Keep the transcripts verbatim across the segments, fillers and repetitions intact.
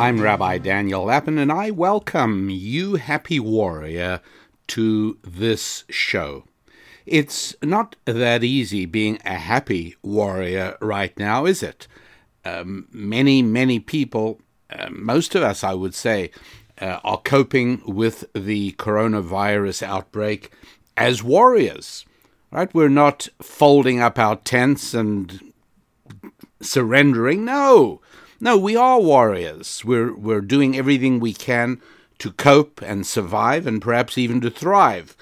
I'm Rabbi Daniel Lapin, and I welcome you, happy warrior, to this show. It's not that easy being a happy warrior right now, is it? Um, many, many people, uh, most of us, I would say, uh, are coping with the coronavirus outbreak as warriors, right? We're not folding up our tents and surrendering. No, no, we are warriors. We're we're doing everything we can to cope and survive, and perhaps even to thrive.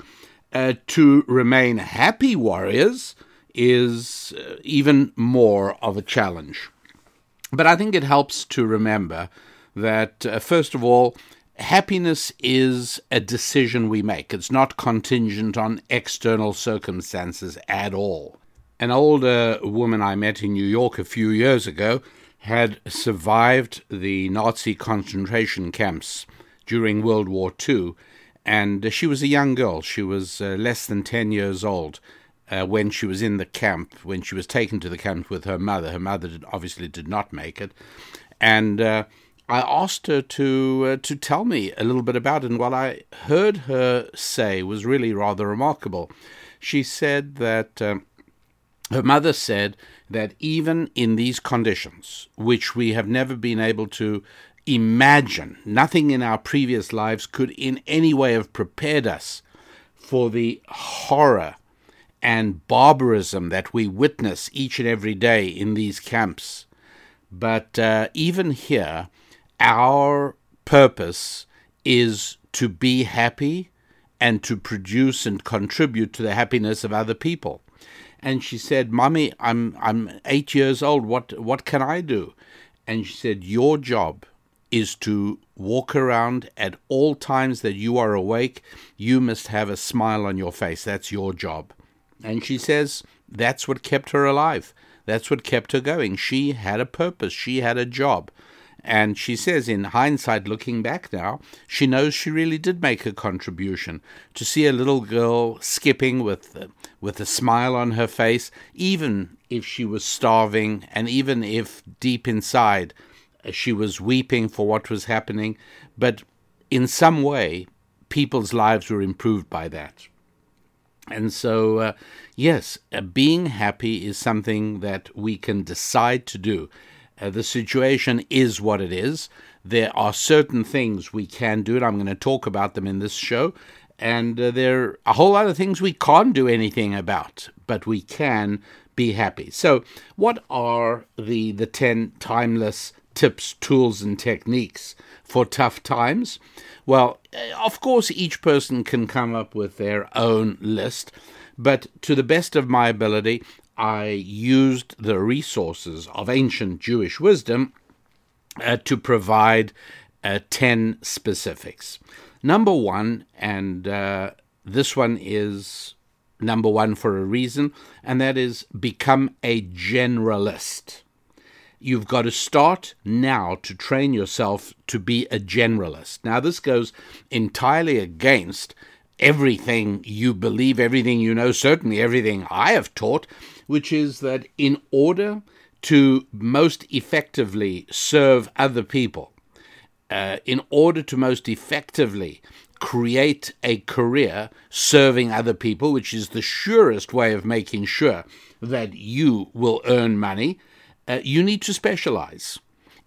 Uh, to remain happy warriors is uh, even more of a challenge. But I think it helps to remember that, uh, first of all, happiness is a decision we make. It's not contingent on external circumstances at all. An older woman I met in New York a few years ago had survived the Nazi concentration camps during World War Two, and she was a young girl. She was uh, less than ten years old uh, when she was in the camp, when she was taken to the camp with her mother. Her mother did, obviously did not make it. And uh, I asked her to uh, to tell me a little bit about it. And what I heard her say was really rather remarkable. She said that um, her mother said that even in these conditions, which we have never been able to imagine, nothing in our previous lives could in any way have prepared us for the horror and barbarism that we witness each and every day in these camps. But uh, even here, our purpose is to be happy and to produce and contribute to the happiness of other people. And she said, "Mommy, I'm I'm eight years old. What what can I do?" And she said, "Your job is to walk around at all times that you are awake. You must have a smile on your face. That's your job." And she says that's what kept her alive. That's what kept her going. She had a purpose. She had a job. And she says, in hindsight, looking back now, she knows she really did make a contribution. To see a little girl skipping with uh, with a smile on her face, even if she was starving and even if deep inside she was weeping for what was happening, but in some way, people's lives were improved by that. And so, uh, yes, uh, being happy is something that we can decide to do. Uh, the situation is what it is. There are certain things we can do, and I'm going to talk about them in this show. And uh, there are a whole lot of things we can't do anything about, but we can be happy. So what are the, the ten timeless tips, tools, and techniques for tough times? Well, of course, each person can come up with their own list, but to the best of my ability, I used the resources of ancient Jewish wisdom uh, to provide uh, ten specifics. Number one, and uh, this one is number one for a reason, and that is become a generalist. You've got to start now to train yourself to be a generalist. Now, this goes entirely against everything you believe, everything you know, certainly everything I have taught, which is that in order to most effectively serve other people, uh, in order to most effectively create a career serving other people, which is the surest way of making sure that you will earn money, Uh, you need to specialize.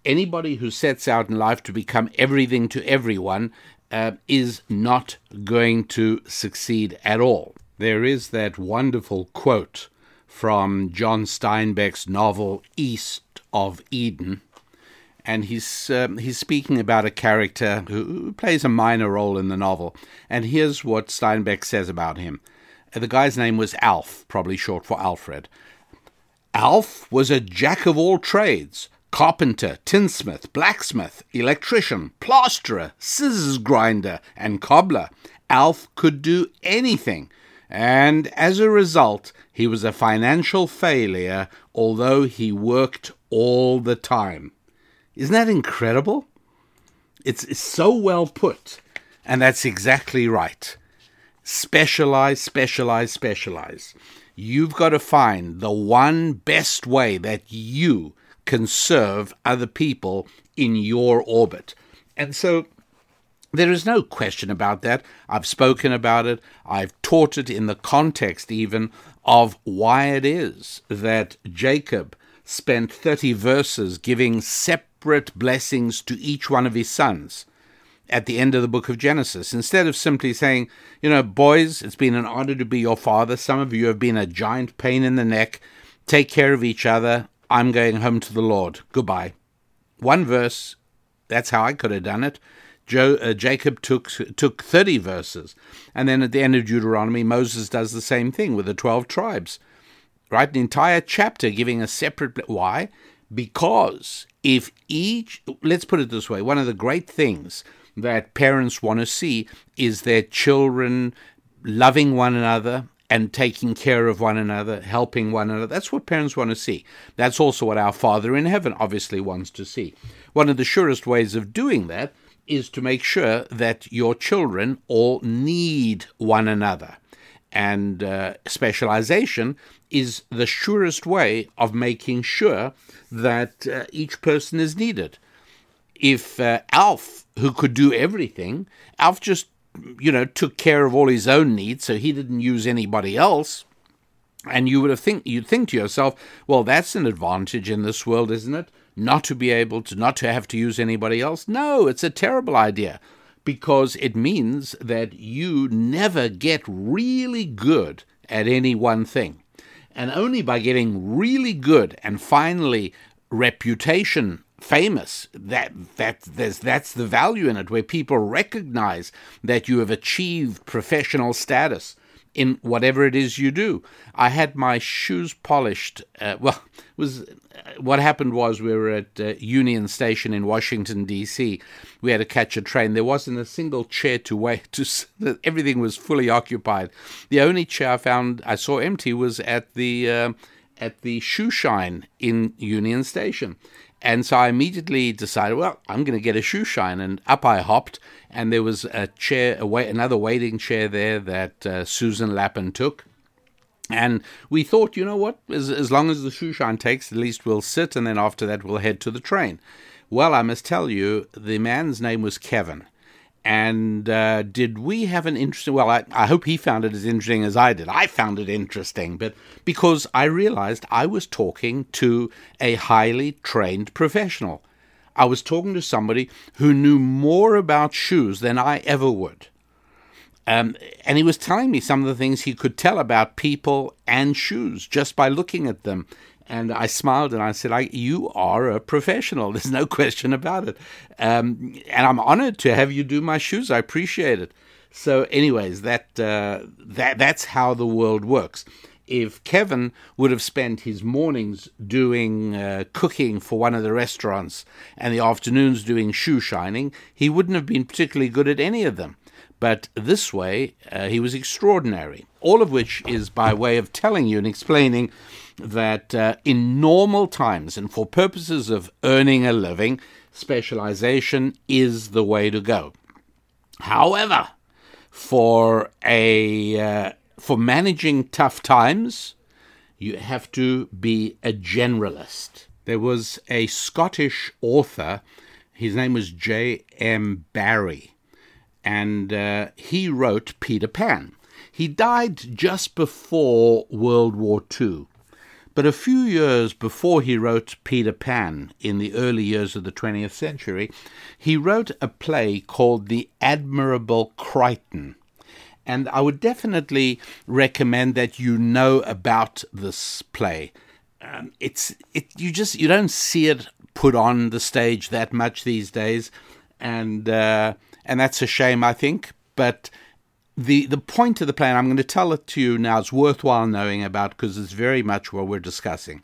Anybody who sets out in life to become everything to everyone uh, is not going to succeed at all. There is that wonderful quote from John Steinbeck's novel East of Eden, and he's um, he's speaking about a character who plays a minor role in the novel. And here's what Steinbeck says about him. The guy's name was Alf, probably short for Alfred. Alf was a jack of all trades, carpenter, tinsmith, blacksmith, electrician, plasterer, scissors grinder, and cobbler. Alf could do anything, and as a result, he was a financial failure, although he worked all the time. Isn't that incredible? It's, it's so well put, and that's exactly right. Specialize, specialize, specialize. You've got to find the one best way that you can serve other people in your orbit. And so there is no question about that. I've spoken about it. I've taught it in the context even of why it is that Jacob spent thirty verses giving separate blessings to each one of his sons at the end of the book of Genesis, instead of simply saying, you know, boys, it's been an honor to be your father. Some of you have been a giant pain in the neck. Take care of each other. I'm going home to the Lord. Goodbye. One verse. That's how I could have done it. Jo, uh, Jacob took took thirty verses. And then at the end of Deuteronomy, Moses does the same thing with the twelve tribes. Right? An entire chapter giving a separate... Why? Because if each... Let's put it this way. One of the great things that parents want to see is their children loving one another and taking care of one another, helping one another. That's what parents want to see. That's also what our Father in Heaven obviously wants to see. One of the surest ways of doing that is to make sure that your children all need one another. And uh, specialization is the surest way of making sure that uh, each person is needed. If uh, Alf, who could do everything, Alf just, you know, took care of all his own needs, so he didn't use anybody else. And you would have think you'd think to yourself, well, that's an advantage in this world, isn't it? Not to be able to, not to have to use anybody else. No, it's a terrible idea, because it means that you never get really good at any one thing, and only by getting really good and finally reputation. Famous, that that there's that's the value in it, where people recognize that you have achieved professional status in whatever it is you do. I had my shoes polished. Uh, well, it was uh, what happened was we were at uh, Union Station in Washington D C. We had to catch a train. There wasn't a single chair to wait. To everything was fully occupied. The only chair I found I saw empty was at the uh, at the shoe shine in Union Station. And so I immediately decided, well, I'm going to get a shoe shine. And up I hopped, and there was a chair, a wait, another waiting chair there that uh, Susan Lappin took. And we thought, you know what, as, as long as the shoe shine takes, at least we'll sit, and then after that we'll head to the train. Well, I must tell you, the man's name was Kevin. And uh, did we have an interesting... Well, I, I hope he found it as interesting as I did. I found it interesting, but because I realized I was talking to a highly trained professional. I was talking to somebody who knew more about shoes than I ever would. Um, and he was telling me some of the things he could tell about people and shoes just by looking at them. And I smiled and I said, I, you are a professional. There's no question about it. Um, and I'm honored to have you do my shoes. I appreciate it. So anyways, that uh, that that's how the world works. If Kevin would have spent his mornings doing uh, cooking for one of the restaurants and the afternoons doing shoe shining, he wouldn't have been particularly good at any of them. But this way, uh, he was extraordinary, all of which is by way of telling you and explaining that uh, in normal times and for purposes of earning a living, specialization is the way to go. However, for a uh, for managing tough times, you have to be a generalist. There was a Scottish author, his name was J M Barrie. And uh, he wrote Peter Pan. He died just before World War Two. But a few years before he wrote Peter Pan, in the early years of the twentieth century, he wrote a play called The Admirable Crichton. And I would definitely recommend that you know about this play. Um, it's it you just you don't see it put on the stage that much these days, and. Uh, And that's a shame, I think. But the the point of the play, and I'm going to tell it to you now, it's worthwhile knowing about because it's very much what we're discussing.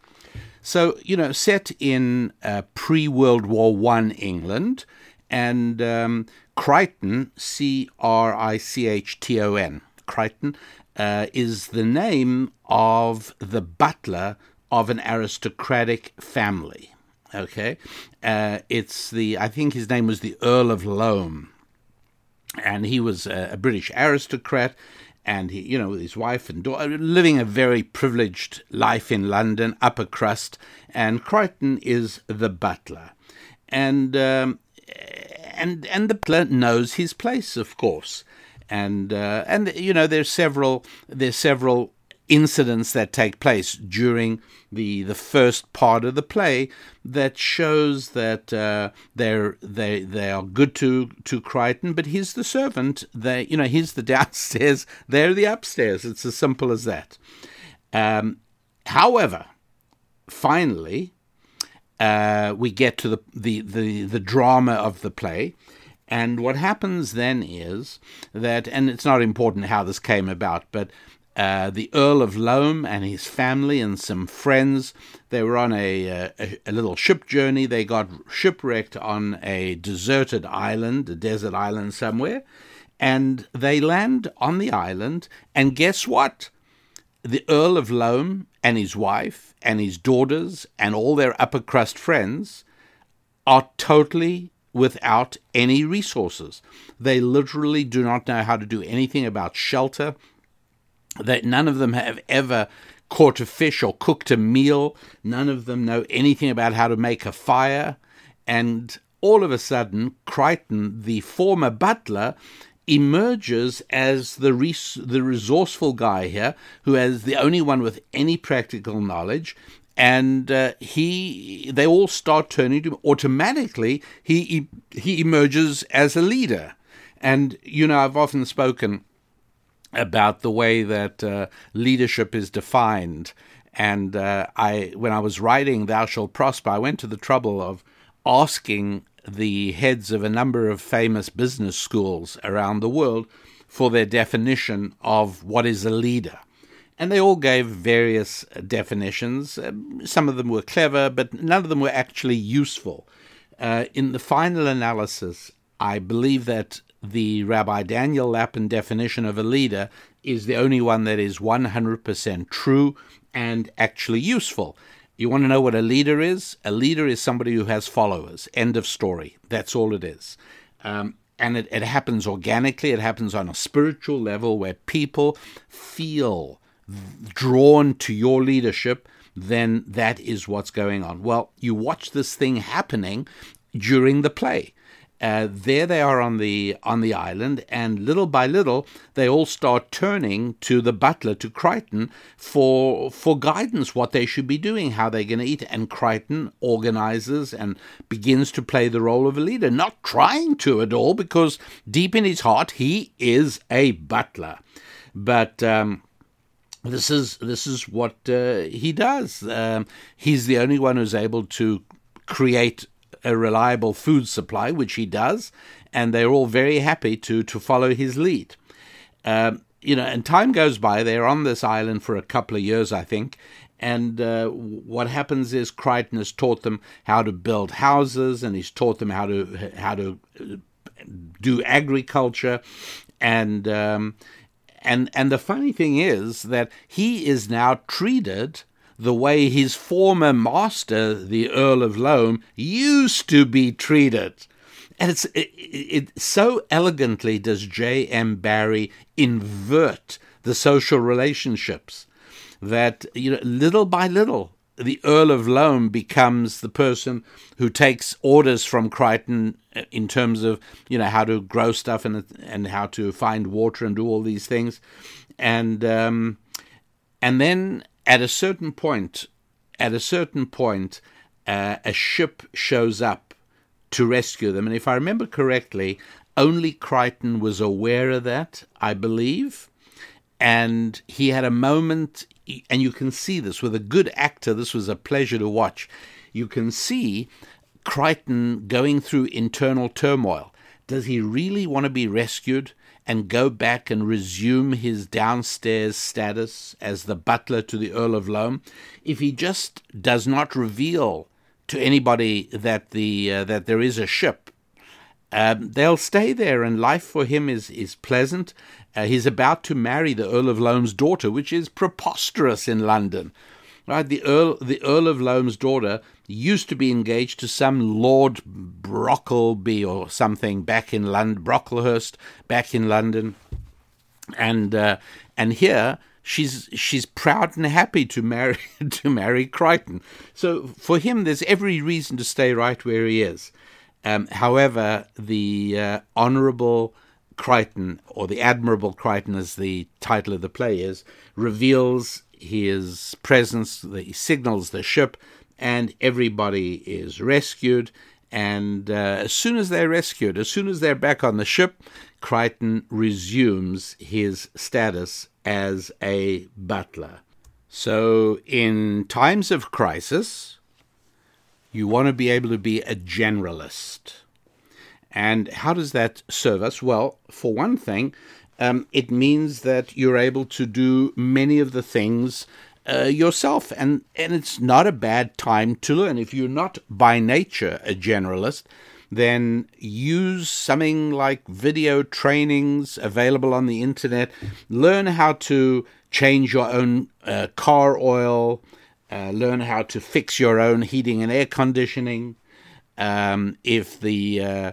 So, you know, set in uh, pre-World War One England, and um, Crichton, C R I C H T O N, Crichton, uh, is the name of the butler of an aristocratic family. Okay? Uh, it's the, I think his name was the Earl of Loam. And he was a British aristocrat, and he, you know, with his wife and daughter, living a very privileged life in London, upper crust. And Crichton is the butler. and um, and and the plant knows his place, of course. And uh, and you know, there's several there's several incidents that take place during the the first part of the play that shows that uh, they're they they are good to to Crichton, but he's the servant. They you know he's the downstairs, they're the upstairs. It's as simple as that. Um, however, finally, uh, we get to the, the the the drama of the play. And what happens then is that, and it's not important how this came about, but uh, the Earl of Loam and his family and some friends, they were on a, a, a little ship journey. They got shipwrecked on a deserted island, a desert island somewhere, and they land on the island. And guess what? The Earl of Loam and his wife and his daughters and all their upper crust friends are totally without any resources. They literally do not know how to do anything about shelter. That none of them have ever caught a fish or cooked a meal. None of them know anything about how to make a fire. And all of a sudden, Crichton, the former butler, emerges as the res- the resourceful guy here, who is the only one with any practical knowledge. And uh, he, they all start turning to him. Automatically, he he emerges as a leader. And, you know, I've often spoken about the way that uh, leadership is defined. And uh, I, when I was writing Thou Shall Prosper, I went to the trouble of asking the heads of a number of famous business schools around the world for their definition of what is a leader. And they all gave various definitions. Some of them were clever, but none of them were actually useful. Uh, in the final analysis, I believe that the Rabbi Daniel Lapin definition of a leader is the only one that is one hundred percent true and actually useful. You want to know what a leader is? A leader is somebody who has followers. End of story. That's all it is. Um, and it, it happens organically. It happens on a spiritual level where people feel drawn to your leadership, then that is what's going on. Well, you watch this thing happening during the play. Uh, there they are on the on the island, and little by little, they all start turning to the butler, to Crichton, for for guidance, what they should be doing, how they're going to eat. And Crichton organizes and begins to play the role of a leader, not trying to at all, because deep in his heart, he is a butler. But Um, This is this is what uh, he does. Um, he's the only one who's able to create a reliable food supply, which he does, and they're all very happy to to follow his lead. Um, you know, and time goes by. They're on this island for a couple of years, I think. And uh, what happens is Crichton has taught them how to build houses, and he's taught them how to how to do agriculture, and um, And and the funny thing is that he is now treated the way his former master, the Earl of Loam, used to be treated. And it's it, it, so elegantly does J M. Barrie invert the social relationships that, you know, little by little, the Earl of Loam becomes the person who takes orders from Crichton in terms of, you know, how to grow stuff and and how to find water and do all these things. And um, and then at a certain point, at a certain point, uh, a ship shows up to rescue them. And if I remember correctly, only Crichton was aware of that, I believe. And he had a moment, and you can see this with a good actor. This was a pleasure to watch. You can see Crichton going through internal turmoil. Does he really want to be rescued and go back and resume his downstairs status as the butler to the Earl of Loam? If he just does not reveal to anybody that the uh, that there is a ship, Um, they'll stay there, and life for him is, is pleasant. Uh, he's about to marry the Earl of Loam's daughter, which is preposterous in London. Right? The Earl the Earl of Loam's daughter used to be engaged to some Lord Brockleby or something back in London, Brocklehurst, back in London. And, uh, and here she's she's proud and happy to marry to marry Crichton. So for him, there's every reason to stay right where he is. Um, however, the uh, Honourable Crichton, or the Admirable Crichton, as the title of the play is, reveals his presence. He signals the ship, and everybody is rescued. And uh, as soon as they're rescued, as soon as they're back on the ship, Crichton resumes his status as a butler. So in times of crisis, you want to be able to be a generalist. And how does that serve us? Well, for one thing, um, it means that you're able to do many of the things Uh, yourself, and, and it's not a bad time to learn. If you're not by nature a generalist, then use something like video trainings available on the internet. Learn how to change your own uh, car oil, uh, learn how to fix your own heating and air conditioning. Um, if the uh,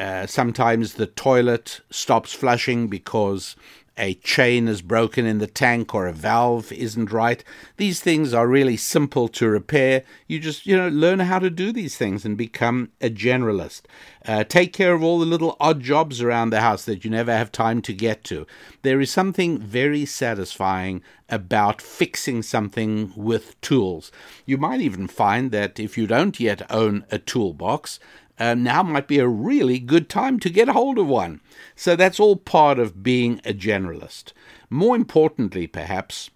uh, sometimes the toilet stops flushing because a chain is broken in the tank or a valve isn't right. These things are really simple to repair. You just, you know, learn how to do these things and become a generalist. Uh, take care of all the little odd jobs around the house that you never have time to get to. There is something very satisfying about fixing something with tools. You might even find that if you don't yet own a toolbox, Uh, now might be a really good time to get hold of one. So that's all part of being a generalist. More importantly, perhaps,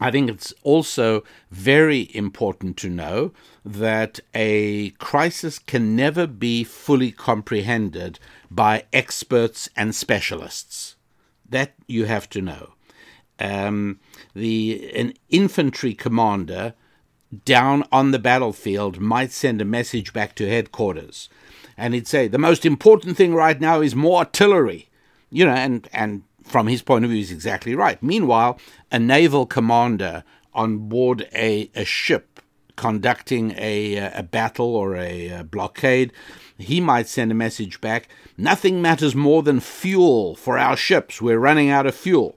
I think it's also very important to know that a crisis can never be fully comprehended by experts and specialists. That you have to know. Um, the an infantry commander down on the battlefield might send a message back to headquarters, and he'd say the most important thing right now is more artillery, you know, and and from his point of view he's exactly right. Meanwhile, a naval commander on board a, a ship conducting a, a battle or a, a blockade, he might send a message back, nothing matters more than fuel for our ships, we're running out of fuel.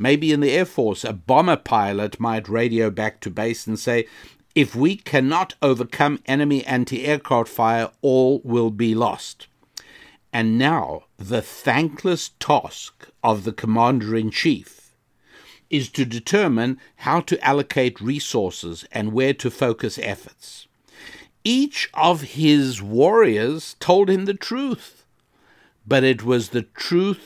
Maybe in the Air Force, a bomber pilot might radio back to base and say, if we cannot overcome enemy anti-aircraft fire, all will be lost. And now the thankless task of the Commander-in-Chief is to determine how to allocate resources and where to focus efforts. Each of his warriors told him the truth, but it was the truth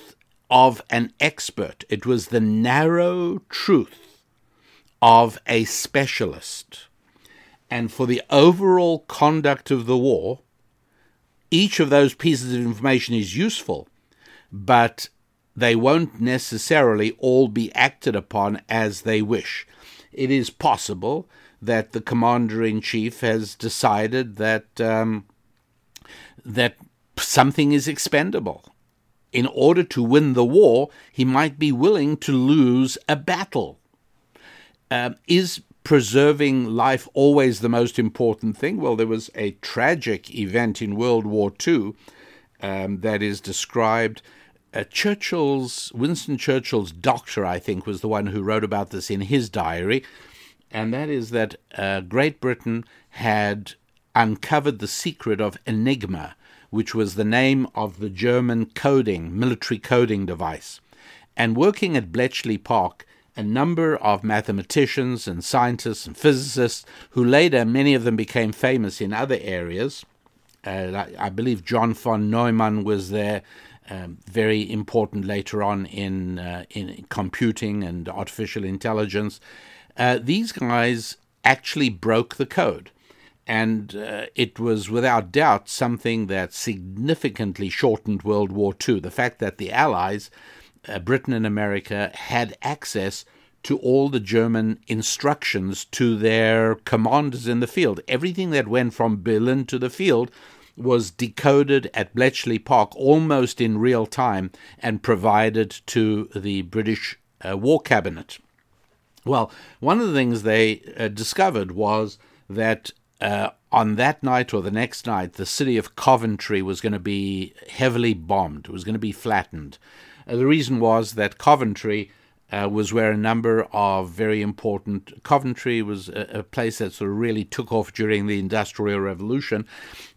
of an expert. It was the narrow truth of a specialist. And for the overall conduct of the war, each of those pieces of information is useful, but they won't necessarily all be acted upon as they wish. It is possible that the Commander-in-Chief has decided that um, that something is expendable. In order to win the war, he might be willing to lose a battle. Um, is preserving life always the most important thing? Well, there was a tragic event in World War Two um, that is described. Uh, Churchill's, Winston Churchill's doctor, I think, was the one who wrote about this in his diary, and that is that uh, Great Britain had uncovered the secret of Enigma, which was the name of the German coding, military coding device. And working at Bletchley Park, a number of mathematicians and scientists and physicists, who later many of them became famous in other areas, uh, I believe John von Neumann was there, um, very important later on in, uh, in computing and artificial intelligence. Uh, these guys actually broke the code. And uh, it was without doubt something that significantly shortened World War Two. The fact that the Allies, uh, Britain and America, had access to all the German instructions to their commanders in the field. Everything that went from Berlin to the field was decoded at Bletchley Park almost in real time and provided to the British uh, War Cabinet. Well, one of the things they uh, discovered was that Uh, on that night or the next night, the city of Coventry was going to be heavily bombed. It was going to be flattened. Uh, the reason was that Coventry uh, was where a number of very important... Coventry was a, a place that sort of really took off during the Industrial Revolution.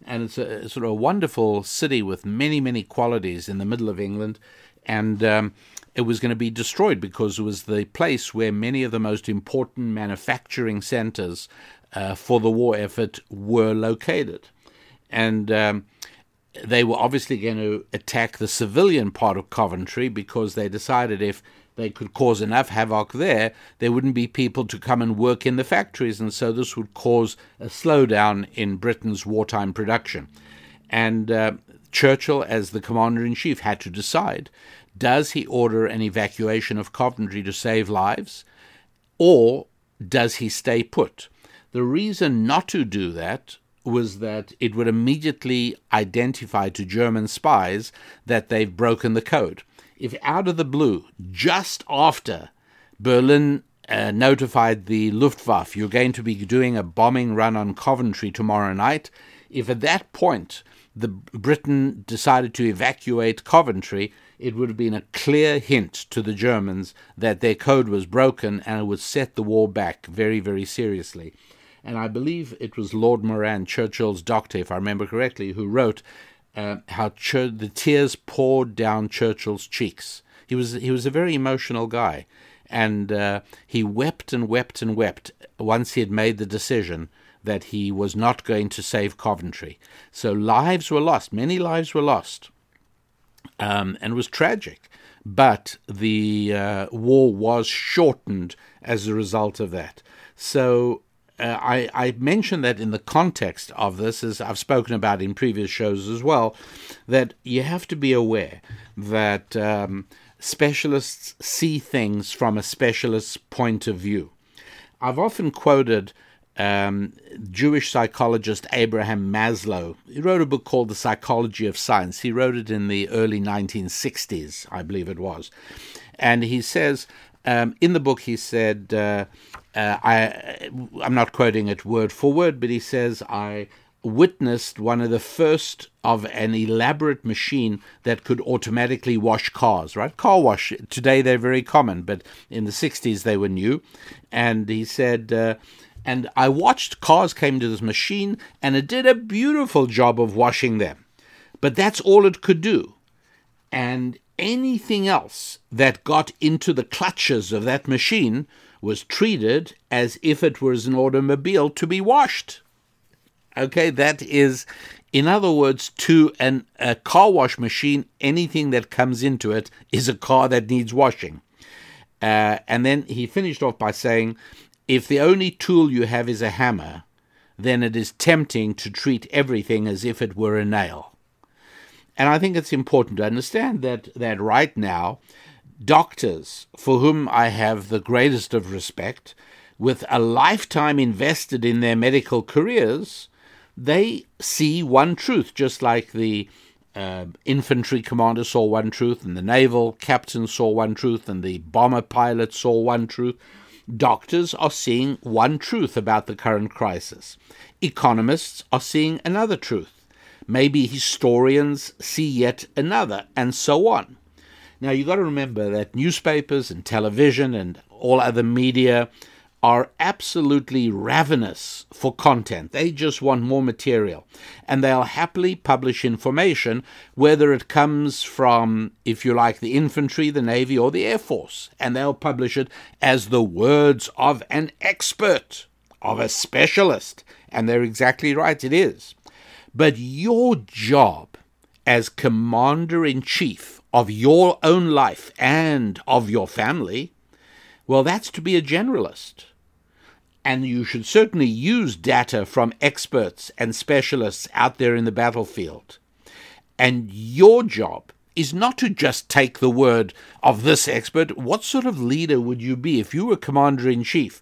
And it's a, a sort of a wonderful city with many, many qualities in the middle of England. And um, it was going to be destroyed because it was the place where many of the most important manufacturing centers uh, for the war effort were located. And... Um, They were obviously going to attack the civilian part of Coventry because they decided if they could cause enough havoc there, there wouldn't be people to come and work in the factories. And so this would cause a slowdown in Britain's wartime production. And uh, Churchill, as the commander-in-chief, had to decide, does he order an evacuation of Coventry to save lives, or does he stay put? The reason not to do that was that it would immediately identify to German spies that they've broken the code. If out of the blue, just after Berlin uh, notified the Luftwaffe, you're going to be doing a bombing run on Coventry tomorrow night, if at that point the Britain decided to evacuate Coventry, it would have been a clear hint to the Germans that their code was broken and it would set the war back very, very seriously. And I believe it was Lord Moran, Churchill's doctor, if I remember correctly, who wrote uh, how Chur- the tears poured down Churchill's cheeks. He was he was a very emotional guy, and uh, he wept and wept and wept once he had made the decision that he was not going to save Coventry. So lives were lost, many lives were lost, um, and it was tragic. But the uh, war was shortened as a result of that. So... Uh, I, I mentioned that in the context of this, as I've spoken about in previous shows as well, that you have to be aware that um, specialists see things from a specialist's point of view. I've often quoted um, Jewish psychologist Abraham Maslow. He wrote a book called The Psychology of Science. He wrote it in the early nineteen sixties, I believe it was. And he says... Um, in the book, he said, uh, uh, I, I'm not quoting it word for word, but he says, I witnessed one of the first of an elaborate machine that could automatically wash cars, right? Car wash. Today, they're very common, but in the sixties, they were new. And he said, uh, and I watched cars came to this machine, and it did a beautiful job of washing them. But that's all it could do. And anything else that got into the clutches of that machine was treated as if it was an automobile to be washed. Okay, that is, in other words, to an, a car wash machine, anything that comes into it is a car that needs washing. Uh, and then he finished off by saying, if the only tool you have is a hammer, then it is tempting to treat everything as if it were a nail. And I think it's important to understand that that right now, doctors, for whom I have the greatest of respect, with a lifetime invested in their medical careers, they see one truth, just like the uh, infantry commander saw one truth, and the naval captain saw one truth, and the bomber pilot saw one truth. Doctors are seeing one truth about the current crisis. Economists are seeing another truth. Maybe historians see yet another, and so on. Now, you've got to remember that newspapers and television and all other media are absolutely ravenous for content. They just want more material, and they'll happily publish information, whether it comes from, if you like, the infantry, the Navy, or the Air Force, and they'll publish it as the words of an expert, of a specialist, and they're exactly right, it is. But your job as commander-in-chief of your own life and of your family, well, that's to be a generalist. And you should certainly use data from experts and specialists out there in the battlefield. And your job is not to just take the word of this expert. What sort of leader would you be if you were commander-in-chief?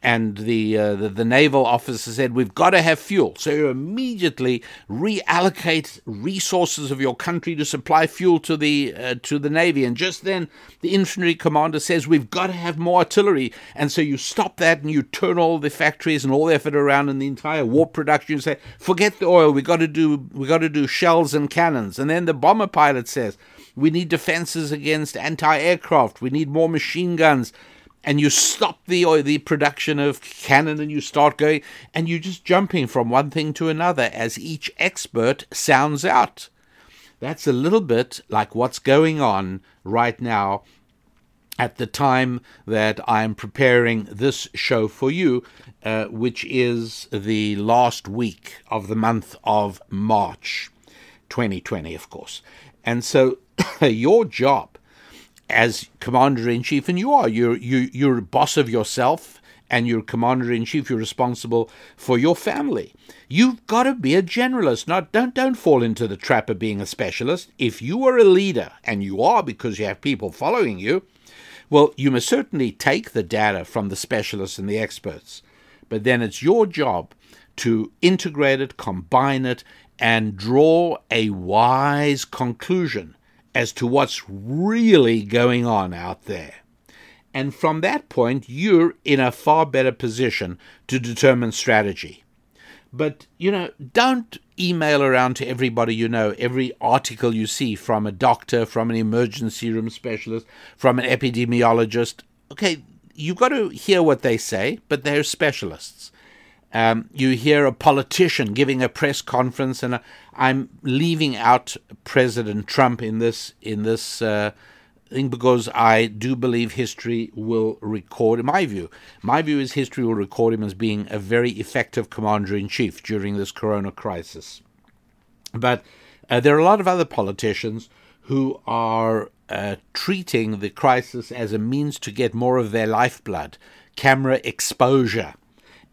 And the, uh, the the naval officer said, we've got to have fuel. So you immediately reallocate resources of your country to supply fuel to the uh, to the Navy. And just then, the infantry commander says, we've got to have more artillery. And so you stop that and you turn all the factories and all the effort around and the entire war production. You say, forget the oil. We've got to do, we've got to do shells and cannons. And then the bomber pilot says, We need defenses against anti-aircraft. We need more machine guns. And you stop the or the production of cannon and you start going, and you're just jumping from one thing to another as each expert sounds out. That's a little bit like what's going on right now at the time that I'm preparing this show for you, uh, which is the last week of the month of March twenty twenty, of course. And so your job as Commander-in-Chief, and you are, you're, you, you're boss of yourself and you're Commander-in-Chief, you're responsible for your family. You've got to be a generalist. Not, don't, don't fall into the trap of being a specialist. If you are a leader, and you are because you have people following you, well, you must certainly take the data from the specialists and the experts, but then it's your job to integrate it, combine it, and draw a wise conclusion as to what's really going on out there. And from that point, you're in a far better position to determine strategy. But, you know, don't email around to everybody you know, every article you see from a doctor, from an emergency room specialist, from an epidemiologist. Okay, you've got to hear what they say, but they're specialists. Um, you hear a politician giving a press conference, and I'm leaving out President Trump in this in this uh, thing because I do believe history will record, in my view. My view is history will record him as being a very effective commander-in-chief during this corona crisis. But uh, there are a lot of other politicians who are uh, treating the crisis as a means to get more of their lifeblood, camera exposure.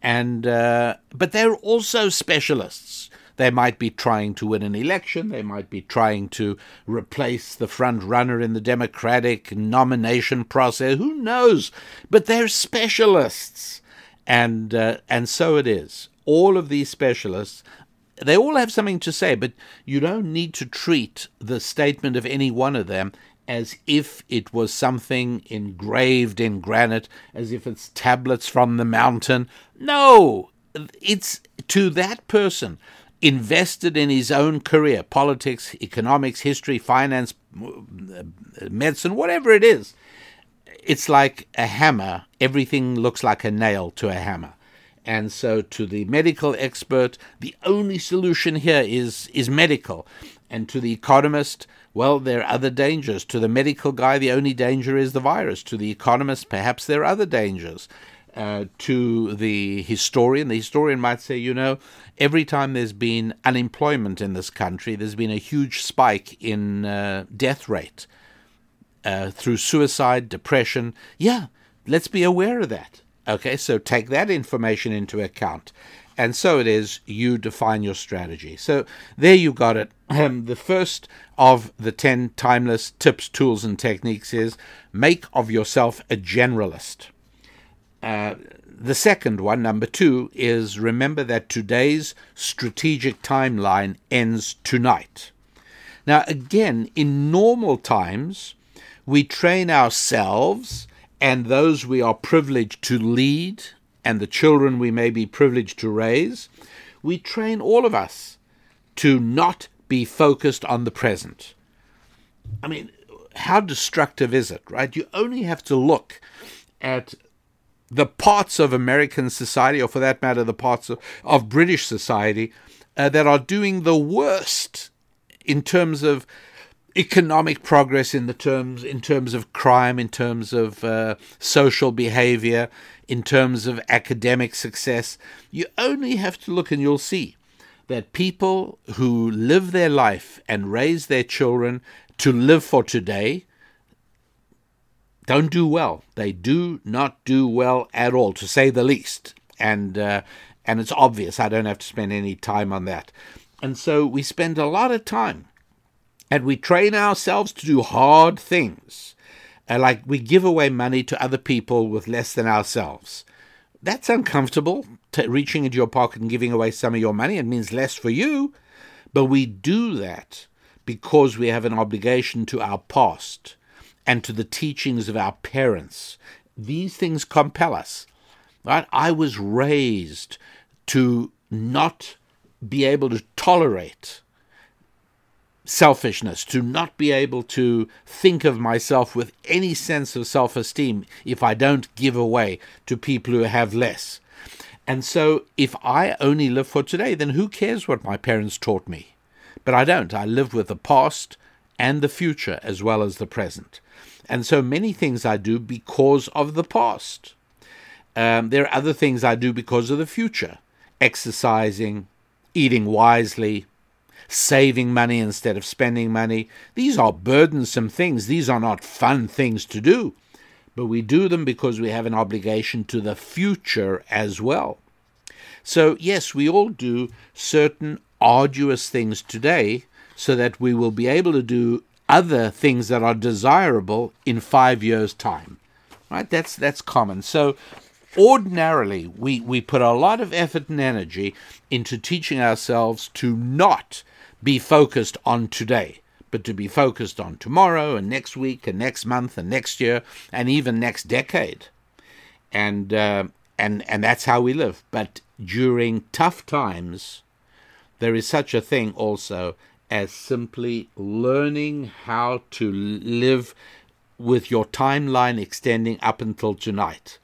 And uh, but they're also specialists. They might be trying to win an election. They might be trying to replace the front runner in the Democratic nomination process. Who knows? But they're specialists. And uh, and so it is. All of these specialists, they all have something to say, but you don't need to treat the statement of any one of them as if it was something engraved in granite, as if it's tablets from the mountain. No, it's to that person invested in his own career, politics, economics, history, finance, medicine, whatever it is. It's like a hammer. Everything looks like a nail to a hammer. And so to the medical expert, the only solution here is, is medical. And to the economist, well, there are other dangers. To the medical guy, the only danger is the virus. To the economist, perhaps there are other dangers. Uh, to the historian, the historian might say, you know, every time there's been unemployment in this country, there's been a huge spike in uh, death rate uh, through suicide, depression. Yeah, let's be aware of that. Okay, so take that information into account. And so it is, you define your strategy. So there you got it. Um, the first of the ten timeless tips, tools, and techniques is make of yourself a generalist. Uh, the second one, number two, is remember that today's strategic timeline ends tonight. Now, again, in normal times, we train ourselves and those we are privileged to lead and the children we may be privileged to raise, we train all of us to not be focused on the present. I mean, how destructive is it, right? You only have to look at the parts of American society, or for that matter, the parts of, of British society, uh, that are doing the worst in terms of economic progress, in the terms in terms of crime, in terms of uh, social behavior, in terms of academic success. You only have to look and you'll see that people who live their life and raise their children to live for today don't do well. They do not do well at all, to say the least. And uh, and it's obvious. I don't have to spend any time on that. And so we spend a lot of time and we train ourselves to do hard things. Uh, like we give away money to other people with less than ourselves. That's uncomfortable, t- reaching into your pocket and giving away some of your money. It means less for you. But we do that because we have an obligation to our past and to the teachings of our parents. These things compel us. Right? I was raised to not be able to tolerate selfishness, to not be able to think of myself with any sense of self-esteem if I don't give away to people who have less. And so if I only live for today, then who cares what my parents taught me? But I don't. I live with the past and the future as well as the present. And so many things I do because of the past. Um, there are other things I do because of the future. Exercising, eating wisely, saving money instead of spending money. These are burdensome things. These are not fun things to do. But we do them because we have an obligation to the future as well. So, yes, we all do certain arduous things today so that we will be able to do other things that are desirable in five years' time. Right? That's that's common. So, ordinarily, we, we put a lot of effort and energy into teaching ourselves to not be focused on today, but to be focused on tomorrow and next week and next month and next year and even next decade. And uh, and and that's how we live. But during tough times, there is such a thing also as simply learning how to live with your timeline extending up until tonight.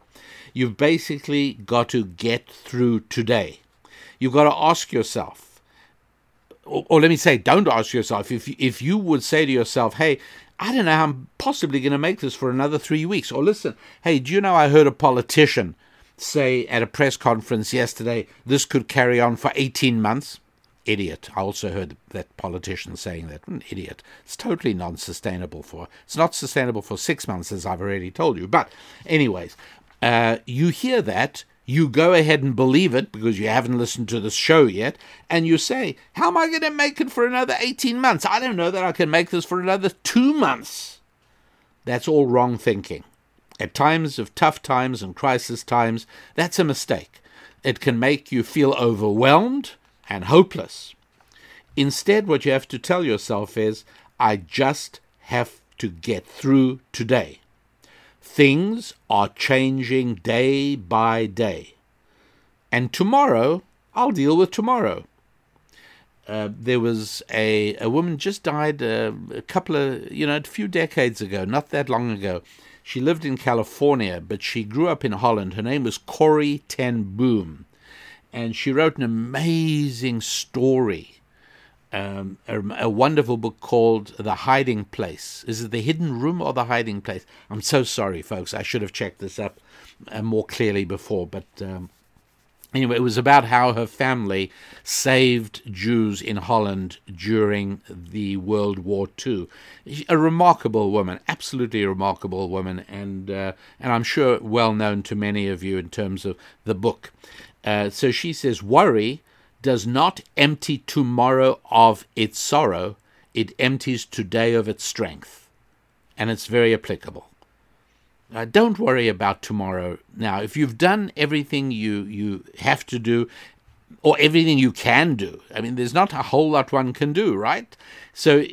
You've basically got to get through today. You've got to ask yourself, Or, or let me say, don't ask yourself, if you, if you would say to yourself, hey, I don't know how I'm possibly going to make this for another three weeks. Or listen, hey, do you know I heard a politician say at a press conference yesterday, this could carry on for eighteen months? Idiot. I also heard that politician saying that. An idiot. It's totally non-sustainable for, it's not sustainable for six months, as I've already told you. But anyways, uh, you hear that. You go ahead and believe it because you haven't listened to the show yet. And you say, how am I going to make it for another eighteen months? I don't know that I can make this for another two months. That's all wrong thinking. At times of tough times and crisis times, that's a mistake. It can make you feel overwhelmed and hopeless. Instead, what you have to tell yourself is, I just have to get through today. Things are changing day by day. And tomorrow, I'll deal with tomorrow. Uh, there was a, a woman just died a, a couple of, you know, a few decades ago, not that long ago. She lived in California, but she grew up in Holland. Her name was Corrie Ten Boom. And she wrote an amazing story, um, a, a wonderful book called The Hiding Place. Is it The Hidden Room or The Hiding Place? I'm so sorry, folks. I should have checked this up uh, more clearly before. But um, anyway, it was about how her family saved Jews in Holland during the World War Two. A remarkable woman, absolutely remarkable woman, and uh, and I'm sure well known to many of you in terms of the book. Uh, so she says, worry does not empty tomorrow of its sorrow, it empties today of its strength. And it's very applicable. Uh, don't worry about tomorrow now. If you've done everything you, you have to do, or everything you can do, I mean, there's not a whole lot one can do, right? So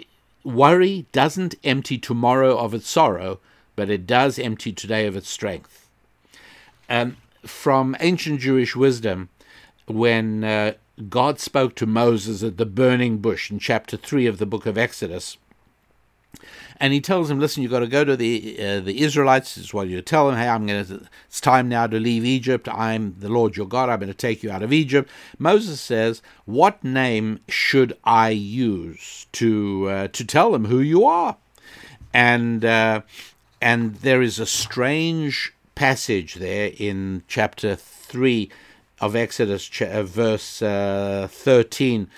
worry doesn't empty tomorrow of its sorrow, but it does empty today of its strength. Um, from ancient Jewish wisdom, when uh, God spoke to Moses at the burning bush in chapter three of the book of Exodus, and he tells him, listen, you've got to go to the uh, the Israelites. This is what you tell them. Hey, I'm going to, it's time now to leave Egypt. I'm the Lord your God. I'm going to take you out of Egypt. Moses says, what name should I use to uh, to tell them who you are? And uh, and there is a strange passage there in chapter three of Exodus, verse uh, thirteen.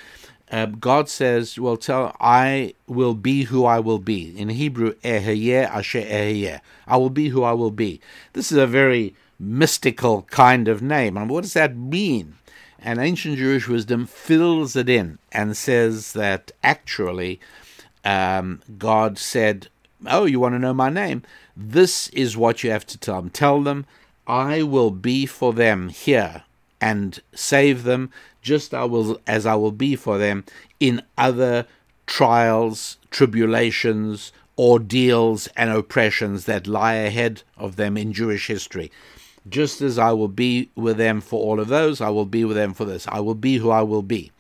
Uh, God says, well, tell, I will be who I will be. In Hebrew, Ehyeh asher Ehyeh. I will be who I will be. This is a very mystical kind of name. And what does that mean? And ancient Jewish wisdom fills it in and says that actually um, God said, oh, you want to know my name? This is what you have to tell them. Tell them, I will be for them here and save them just I will, as I will be for them in other trials, tribulations, ordeals, and oppressions that lie ahead of them in Jewish history. Just as I will be with them for all of those, I will be with them for this. I will be who I will be.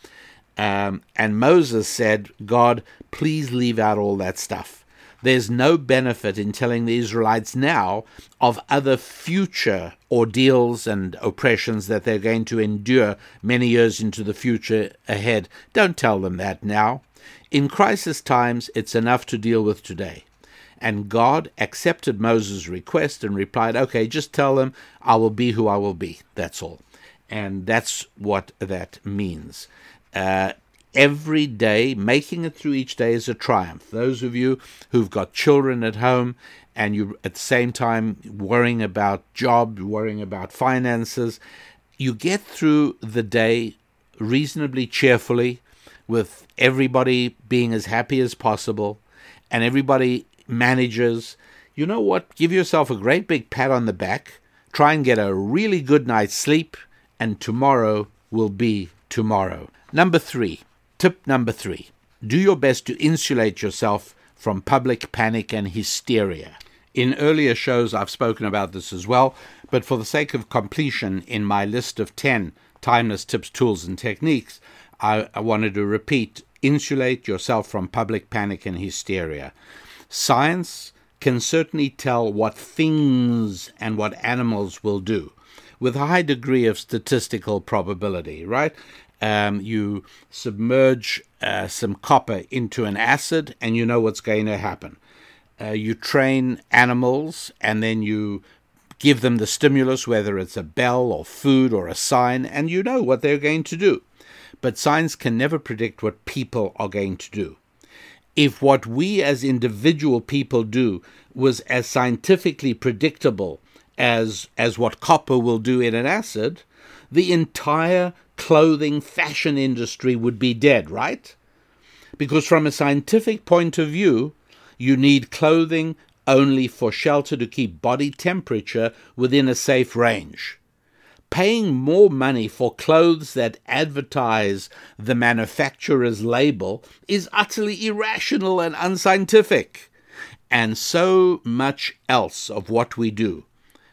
Um, and Moses said, God, please leave out all that stuff. There's no benefit in telling the Israelites now of other future ordeals and oppressions that they're going to endure many years into the future ahead. Don't tell them that now. In crisis times, it's enough to deal with today. And God accepted Moses' request and replied, okay, just tell them, I will be who I will be. That's all. And that's what that means. Uh, every day, making it through each day is a triumph. Those of you who've got children at home and you're at the same time worrying about job, worrying about finances, you get through the day reasonably cheerfully with everybody being as happy as possible and everybody manages. You know what? Give yourself a great big pat on the back. Try and get a really good night's sleep, and tomorrow will be tomorrow. Number three, tip number three, do your best to insulate yourself from public panic and hysteria. In earlier shows, I've spoken about this as well, but for the sake of completion in my list of ten timeless tips, tools, and techniques, I, I wanted to repeat, insulate yourself from public panic and hysteria. Science can certainly tell what things and what animals will do, with a high degree of statistical probability, right? Um, you submerge uh, some copper into an acid and you know what's going to happen. Uh, you train animals and then you give them the stimulus, whether it's a bell or food or a sign, and you know what they're going to do. But science can never predict what people are going to do. If what we as individual people do was as scientifically predictable as as what copper will do in an acid, the entire clothing fashion industry would be dead, right? Because from a scientific point of view, you need clothing only for shelter to keep body temperature within a safe range. Paying more money for clothes that advertise the manufacturer's label is utterly irrational and unscientific. And so much else of what we do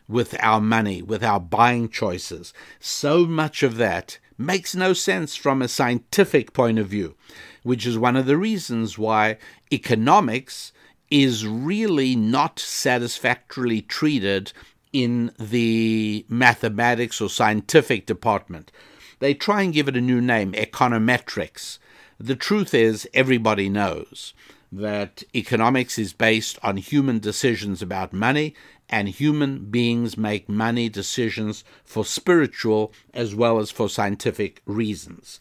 with our money, with our buying choices, so much of that makes no sense from a scientific point of view, which is one of the reasons why economics is really not satisfactorily treated in the mathematics or scientific department. They try and give it a new name, econometrics. The truth is, everybody knows that economics is based on human decisions about money, and human beings make money decisions for spiritual as well as for scientific reasons.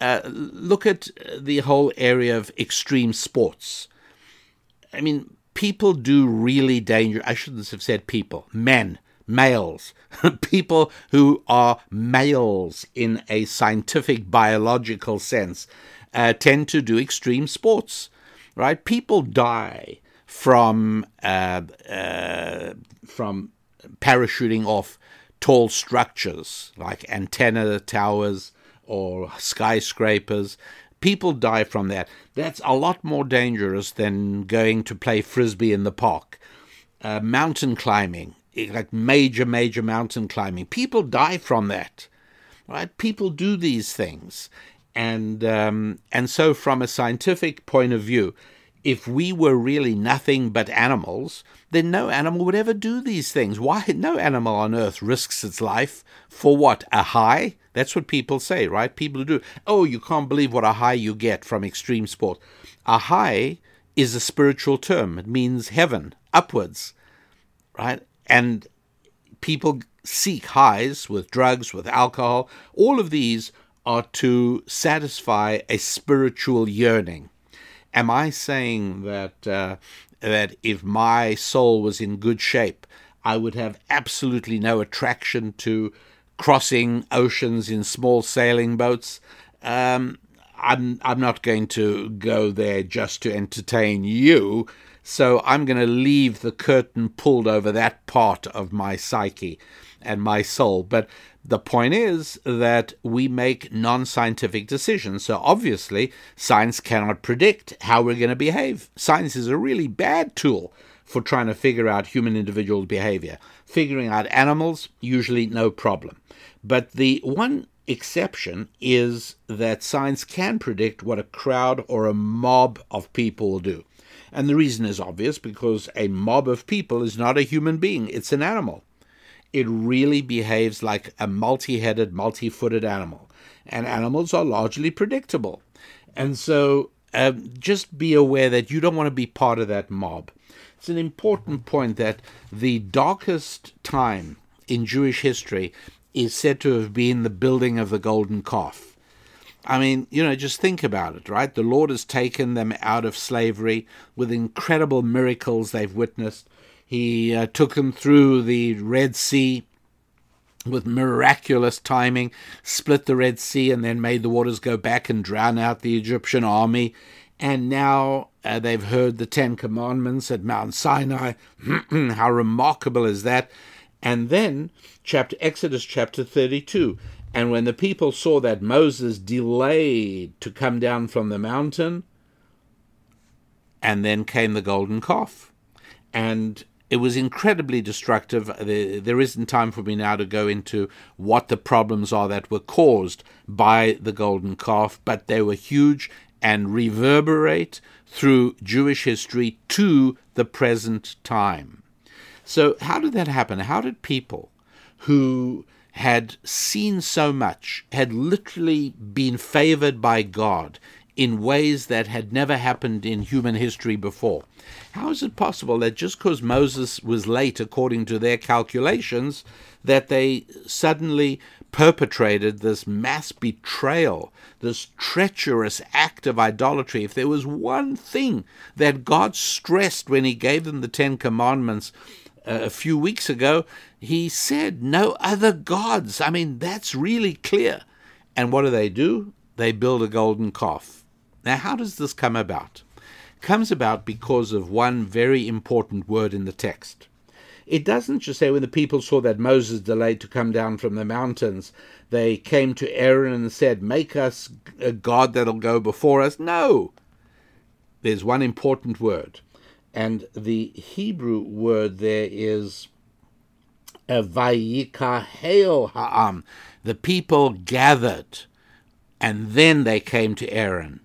Uh, look at the whole area of extreme sports. I mean, people do really dangerous, I shouldn't have said people, men, males, people who are males in a scientific biological sense uh, tend to do extreme sports, right? People die from uh, uh, from parachuting off tall structures like antenna towers or skyscrapers. People die from that. That's a lot more dangerous than going to play frisbee in the park. Uh, mountain climbing, like major, major mountain climbing. People die from that, right? People do these things. And um, and so from a scientific point of view, if we were really nothing but animals, then no animal would ever do these things. Why? No animal on earth risks its life for what? A high? That's what people say, right? People do. Oh, you can't believe what a high you get from extreme sport. A high is a spiritual term. It means heaven, upwards, right? And people seek highs with drugs, with alcohol. All of these are to satisfy a spiritual yearning. Am I saying that uh, that if my soul was in good shape, I would have absolutely no attraction to crossing oceans in small sailing boats? Um, I'm I'm not going to go there just to entertain you, so I'm going to leave the curtain pulled over that part of my psyche and my soul. But the point is that we make non-scientific decisions, so obviously science cannot predict how we're going to behave. Science is a really bad tool for trying to figure out human individual behavior. Figuring out animals, usually no problem. But the one exception is that science can predict what a crowd or a mob of people will do. And the reason is obvious, because a mob of people is not a human being, it's an animal. It really behaves like a multi-headed, multi-footed animal. And animals are largely predictable. And so um, just be aware that you don't want to be part of that mob. It's an important point that the darkest time in Jewish history is said to have been the building of the golden calf. I mean, you know, just think about it, right? The Lord has taken them out of slavery with incredible miracles they've witnessed. He uh, took them through the Red Sea with miraculous timing, split the Red Sea, and then made the waters go back and drown out the Egyptian army. And now uh, they've heard the Ten Commandments at Mount Sinai. How remarkable is that? And then chapter Exodus chapter thirty-two, and when the people saw that Moses delayed to come down from the mountain, and then came the golden calf. And it was incredibly destructive. There, there isn't time for me now to go into what the problems are that were caused by the golden calf, but they were huge and reverberate through Jewish history to the present time. So how did that happen? How did people who had seen so much, had literally been favored by God in ways that had never happened in human history before? How is it possible that just because Moses was late, according to their calculations, that they suddenly perpetrated this mass betrayal, this treacherous act of idolatry? If there was one thing that God stressed when he gave them the Ten Commandments, a few weeks ago, he said, no other gods. I mean, that's really clear. And what do they do? They build a golden calf. Now, how does this come about? It comes about because of one very important word in the text. It doesn't just say when the people saw that Moses delayed to come down from the mountains, they came to Aaron and said, make us a god that'll go before us. No, there's one important word. And the Hebrew word there is vayikahel ha'am. The people gathered, and then they came to Aaron.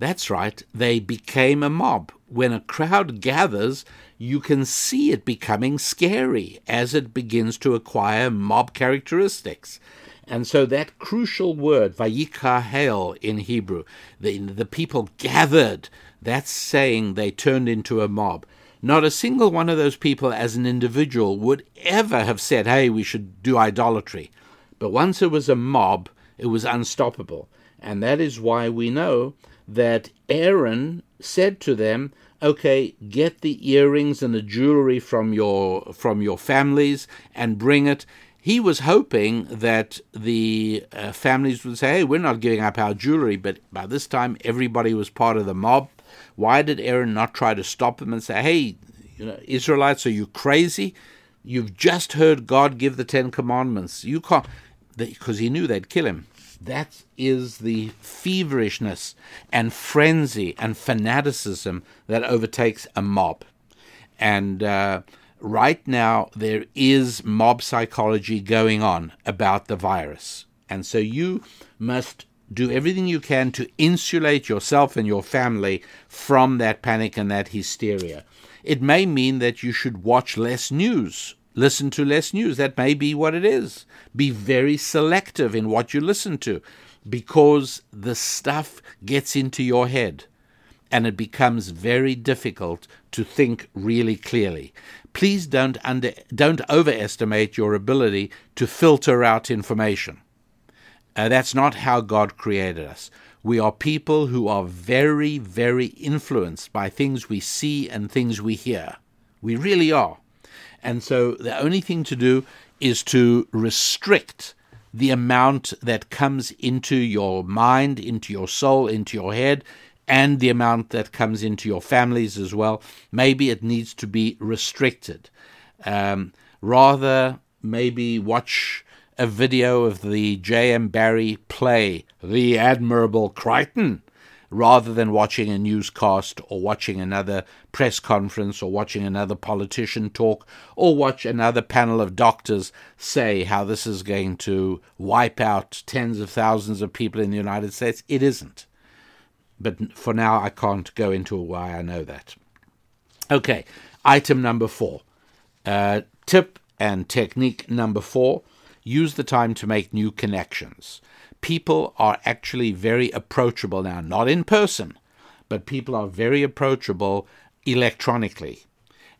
That's right, they became a mob. When a crowd gathers, you can see it becoming scary as it begins to acquire mob characteristics. And so that crucial word, vayikahel in Hebrew, the, the people gathered, that's saying they turned into a mob. Not a single one of those people as an individual would ever have said, hey, we should do idolatry. But once it was a mob, it was unstoppable. And that is why we know that Aaron said to them, okay, get the earrings and the jewelry from your from your families and bring it. He was hoping that the uh, families would say, hey, we're not giving up our jewelry. But by this time, everybody was part of the mob. Why did Aaron not try to stop them and say, hey, you know, Israelites, are you crazy? You've just heard God give the Ten Commandments. You can't, because he knew they'd kill him. That is the feverishness and frenzy and fanaticism that overtakes a mob. And uh right now, there is mob psychology going on about the virus. And so you must do everything you can to insulate yourself and your family from that panic and that hysteria. It may mean that you should watch less news, listen to less news. That may be what it is. Be very selective in what you listen to, because the stuff gets into your head and it becomes very difficult to think really clearly. Please don't under, don't overestimate your ability to filter out information. Uh, that's not how God created us. We are people who are very, very influenced by things we see and things we hear. We really are. And so the only thing to do is to restrict the amount that comes into your mind, into your soul, into your head, and the amount that comes into your families as well. Maybe it needs to be restricted. Um, rather, maybe watch a video of the J M Barrie play The Admirable Crichton, rather than watching a newscast or watching another press conference or watching another politician talk or watch another panel of doctors say how this is going to wipe out tens of thousands of people in the United States. It isn't. But for now, I can't go into why I know that. Okay, item number four. Uh, tip and technique number four. Use the time to make new connections. People are actually very approachable now, not in person, but people are very approachable electronically.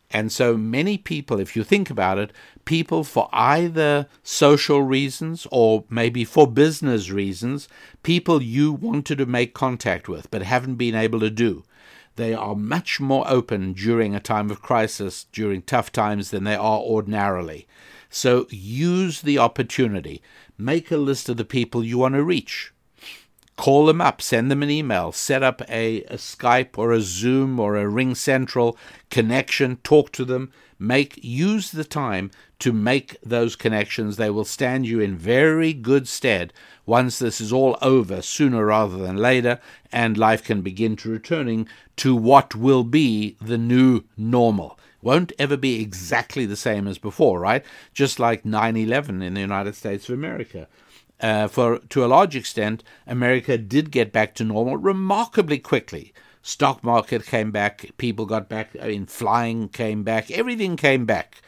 And so many people, if you think about it, people for either social reasons or maybe for business reasons, people you wanted to make contact with but haven't been able to do, they are much more open during a time of crisis, during tough times, than they are ordinarily. So use the opportunity. Make a list of the people you want to reach. Call them up, send them an email, set up a, a Skype or a Zoom or a Ring Central connection, talk to them, make use the time to make those connections. They will stand you in very good stead once this is all over, sooner rather than later, and life can begin to returning to what will be the new normal. Won't ever be exactly the same as before, right? Just like nine eleven in the United States of America. Uh, for to a large extent, America did get back to normal remarkably quickly. Stock market came back, people got back, I mean, flying came back, everything came back.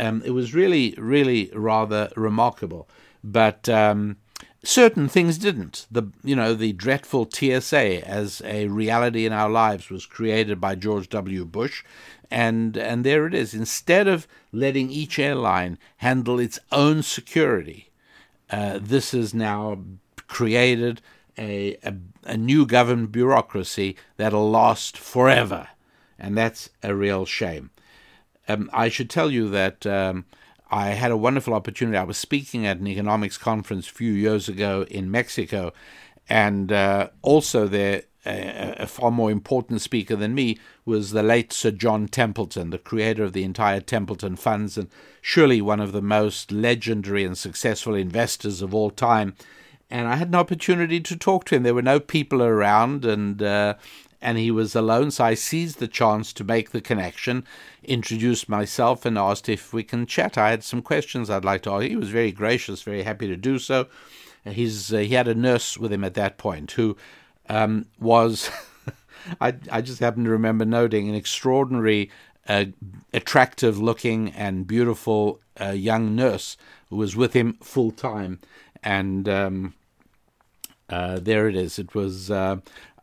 Um, it was really, really rather remarkable. But um, certain things didn't. The you know, the dreadful T S A as a reality in our lives was created by George W. Bush. And and there it is. Instead of letting each airline handle its own security, uh, this has now created a, a a new government bureaucracy that'll last forever, and that's a real shame. Um, I should tell you that um, I had a wonderful opportunity. I was speaking at an economics conference a few years ago in Mexico, and uh, also there. A far more important speaker than me was the late Sir John Templeton, the creator of the entire Templeton Funds, and surely one of the most legendary and successful investors of all time. And I had an opportunity to talk to him. There were no people around, and uh, and he was alone, so I seized the chance to make the connection, introduced myself, and asked if we can chat. I had some questions I'd like to ask. He was very gracious, very happy to do so. He's uh, he had a nurse with him at that point who... Um, was, I, I just happen to remember noting, an extraordinary, uh, attractive-looking and beautiful uh, young nurse who was with him full-time. And um, uh, there it is. It was, uh,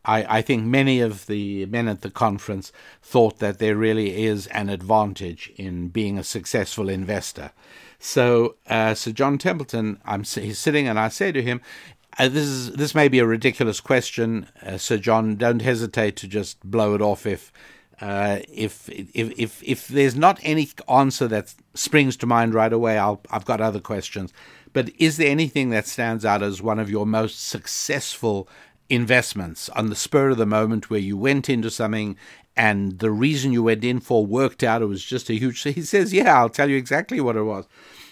I, I think many of the men at the conference thought that there really is an advantage in being a successful investor. So uh, Sir John Templeton, I'm, he's sitting, and I say to him, Uh, this is this may be a ridiculous question, uh, Sir John. Don't hesitate to just blow it off if, uh, if if if if there's not any answer that springs to mind right away. I'll, I've got other questions, but is there anything that stands out as one of your most successful investments on the spur of the moment, where you went into something and the reason you went in for worked out? It was just a huge. He says, "Yeah, I'll tell you exactly what it was."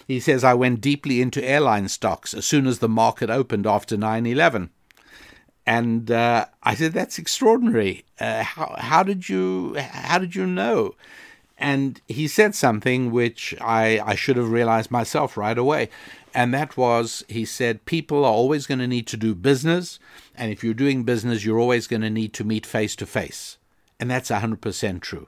He says, I went deeply into airline stocks as soon as the market opened after nine eleven. And uh, I said, that's extraordinary. Uh, how, how did you how did you know? And he said something which I, I should have realized myself right away. And that was, he said, people are always going to need to do business. And if you're doing business, you're always going to need to meet face to face. And that's one hundred percent true.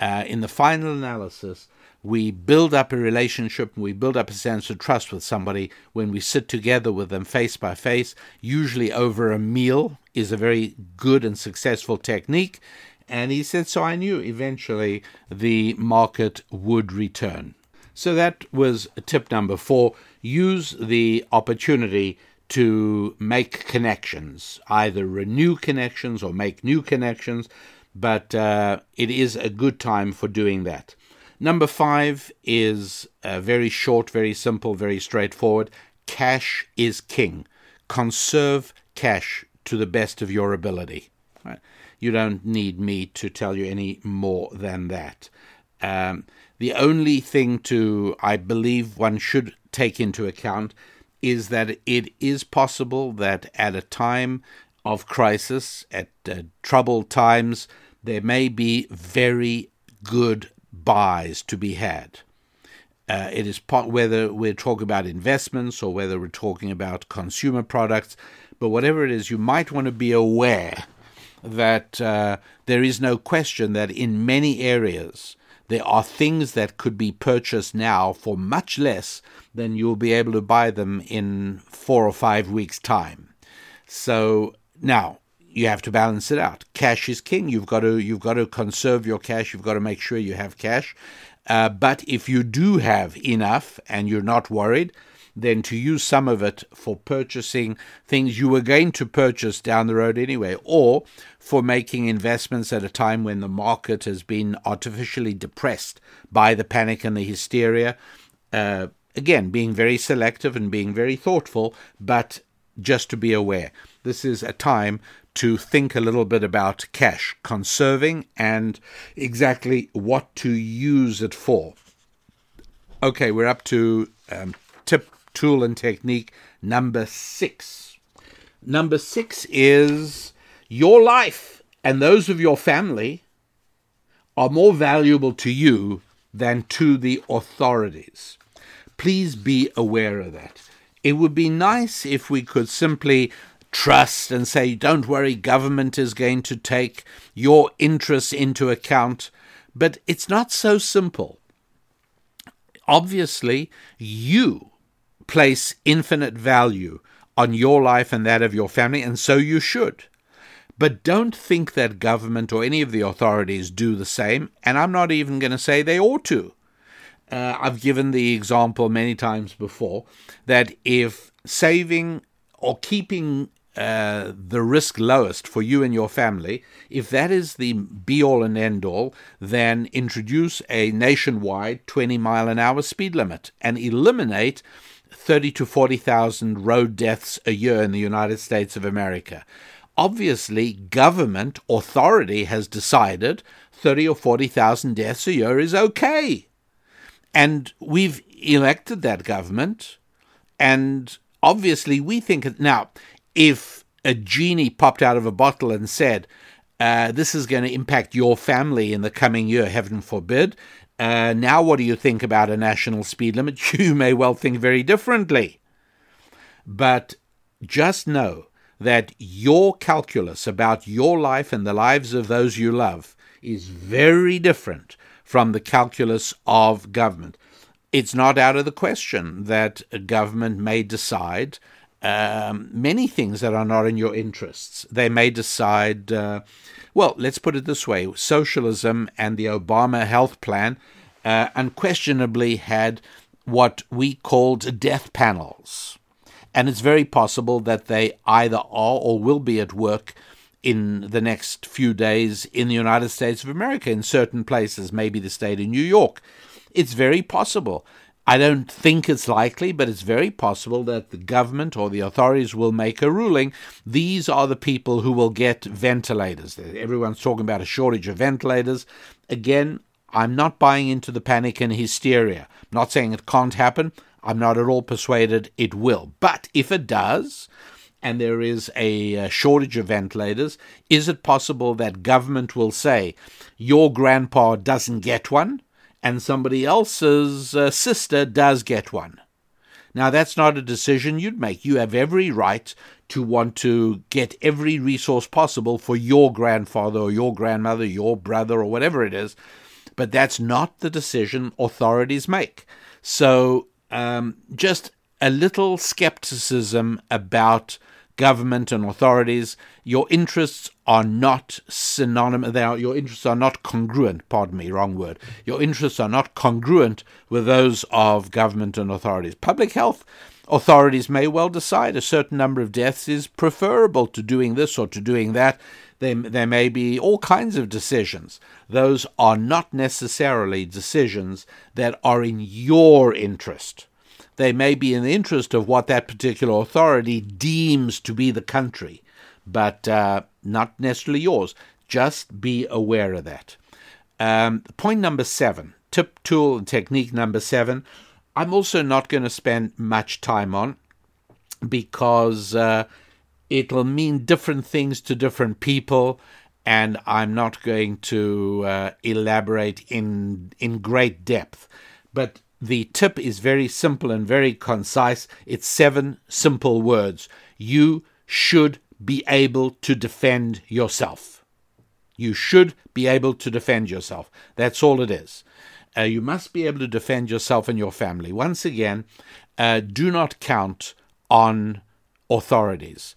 Uh, in the final analysis, we build up a relationship and we build up a sense of trust with somebody when we sit together with them face by face, usually over a meal, is a very good and successful technique. And he said, so I knew eventually the market would return. So that was tip number four. Use the opportunity to make connections, either renew connections or make new connections, but uh, it is a good time for doing that. Number five is uh, very short, very simple, very straightforward. Cash is king. Conserve cash to the best of your ability. Right? You don't need me to tell you any more than that. Um, the only thing to, I believe, one should take into account is that it is possible that at a time of crisis, at uh, troubled times, there may be very good buys to be had. Uh, it is part, whether we're talking about investments or whether we're talking about consumer products, but whatever it is, you might want to be aware that uh, there is no question that in many areas there are things that could be purchased now for much less than you'll be able to buy them in four or five weeks' time. So now you have to balance it out. Cash is king. You've got to you've got to conserve your cash. You've got to make sure you have cash. Uh, but if you do have enough and you're not worried, then to use some of it for purchasing things you were going to purchase down the road anyway, or for making investments at a time when the market has been artificially depressed by the panic and the hysteria. Uh, again, being very selective and being very thoughtful, but just to be aware. This is a time to think a little bit about cash, conserving, and exactly what to use it for. Okay, we're up to um, tip, tool, and technique number six. Number six is your life and those of your family are more valuable to you than to the authorities. Please be aware of that. It would be nice if we could simply trust and say, don't worry, government is going to take your interests into account. But it's not so simple. Obviously, you place infinite value on your life and that of your family, and so you should. But don't think that government or any of the authorities do the same, and I'm not even going to say they ought to. Uh, I've given the example many times before that if saving or keeping uh, the risk lowest for you and your family, if that is the be-all and end-all, then introduce a nationwide twenty mile an hour speed limit and eliminate thirty to forty thousand road deaths a year in the United States of America. Obviously, government authority has decided thirty or forty thousand deaths a year is okay. And we've elected that government, and obviously we think, now, if a genie popped out of a bottle and said, uh, this is going to impact your family in the coming year, heaven forbid, uh, now what do you think about a national speed limit? You may well think very differently. But just know that your calculus about your life and the lives of those you love is very different from the calculus of government. It's not out of the question that a government may decide um, many things that are not in your interests. They may decide, uh, well, let's put it this way, socialism and the Obama health plan uh, unquestionably had what we called death panels. And it's very possible that they either are or will be at work in the next few days in the United States of America, in certain places, maybe the state of New York. It's very possible. I don't think it's likely, but it's very possible that the government or the authorities will make a ruling. These are the people who will get ventilators. Everyone's talking about a shortage of ventilators. Again, I'm not buying into the panic and hysteria. I'm not saying it can't happen. I'm not at all persuaded it will. But if it does, and there is a shortage of ventilators, is it possible that government will say, your grandpa doesn't get one, and somebody else's uh, sister does get one? Now, that's not a decision you'd make. You have every right to want to get every resource possible for your grandfather or your grandmother, your brother, or whatever it is, but that's not the decision authorities make. So um, just a little skepticism about government and authorities. Your interests are not synonymous. They are, your interests are not congruent. Pardon me, wrong word. Your interests are not congruent with those of government and authorities. Public health authorities may well decide a certain number of deaths is preferable to doing this or to doing that. There, there may be all kinds of decisions. Those are not necessarily decisions that are in your interest. They may be in the interest of what that particular authority deems to be the country, but uh, not necessarily yours. Just be aware of that. Um, point number seven, tip, tool, and technique number seven, I'm also not going to spend much time on because uh, it'll mean different things to different people, and I'm not going to uh, elaborate in in great depth. But the tip is very simple and very concise. It's seven simple words. You should be able to defend yourself. You should be able to defend yourself. That's all it is. Uh, you must be able to defend yourself and your family. Once again, uh, do not count on authorities.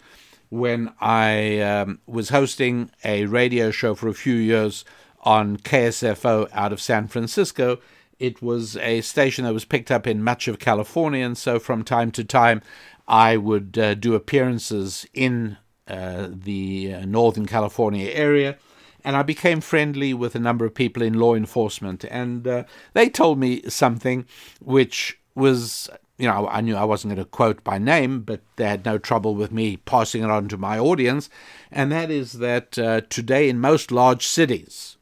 When I um, was hosting a radio show for a few years on K S F O out of San Francisco, it was a station that was picked up in much of California, and so from time to time I would uh, do appearances in uh, the uh, Northern California area. And I became friendly with a number of people in law enforcement. And uh, they told me something which was, you know, I knew I wasn't going to quote by name, but they had no trouble with me passing it on to my audience. And that is that uh, today in most large cities,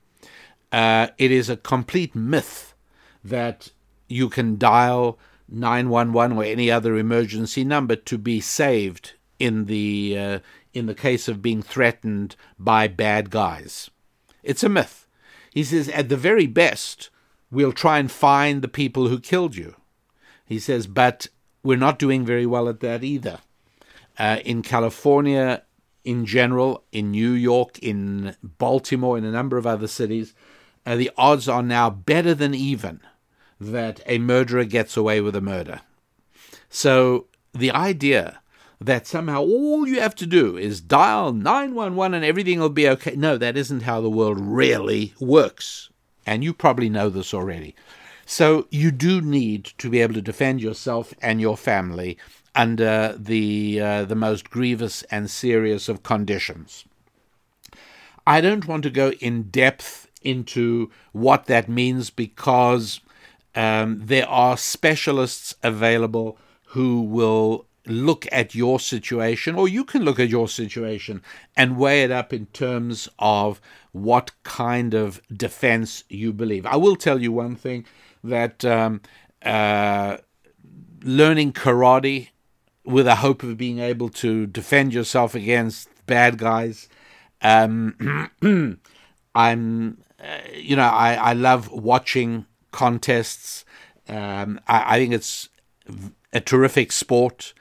uh, it is a complete myth that you can dial nine one one or any other emergency number to be saved in the uh, in the case of being threatened by bad guys. It's a myth. He says, at the very best, we'll try and find the people who killed you. He says, but we're not doing very well at that either. Uh, in California, in general, in New York, in Baltimore, in a number of other cities, uh, the odds are now better than even that a murderer gets away with a murder. So the idea that somehow all you have to do is dial nine one one and everything will be okay. No, that isn't how the world really works. And you probably know this already. So you do need to be able to defend yourself and your family under the uh, the most grievous and serious of conditions. I don't want to go in depth into what that means because um, there are specialists available who will look at your situation, or you can look at your situation and weigh it up in terms of what kind of defense you believe. I will tell you one thing, that um, uh, learning karate with a hope of being able to defend yourself against bad guys, um, I'm, uh, you know, I, I love watching contests. Um, I, I think it's a terrific sport.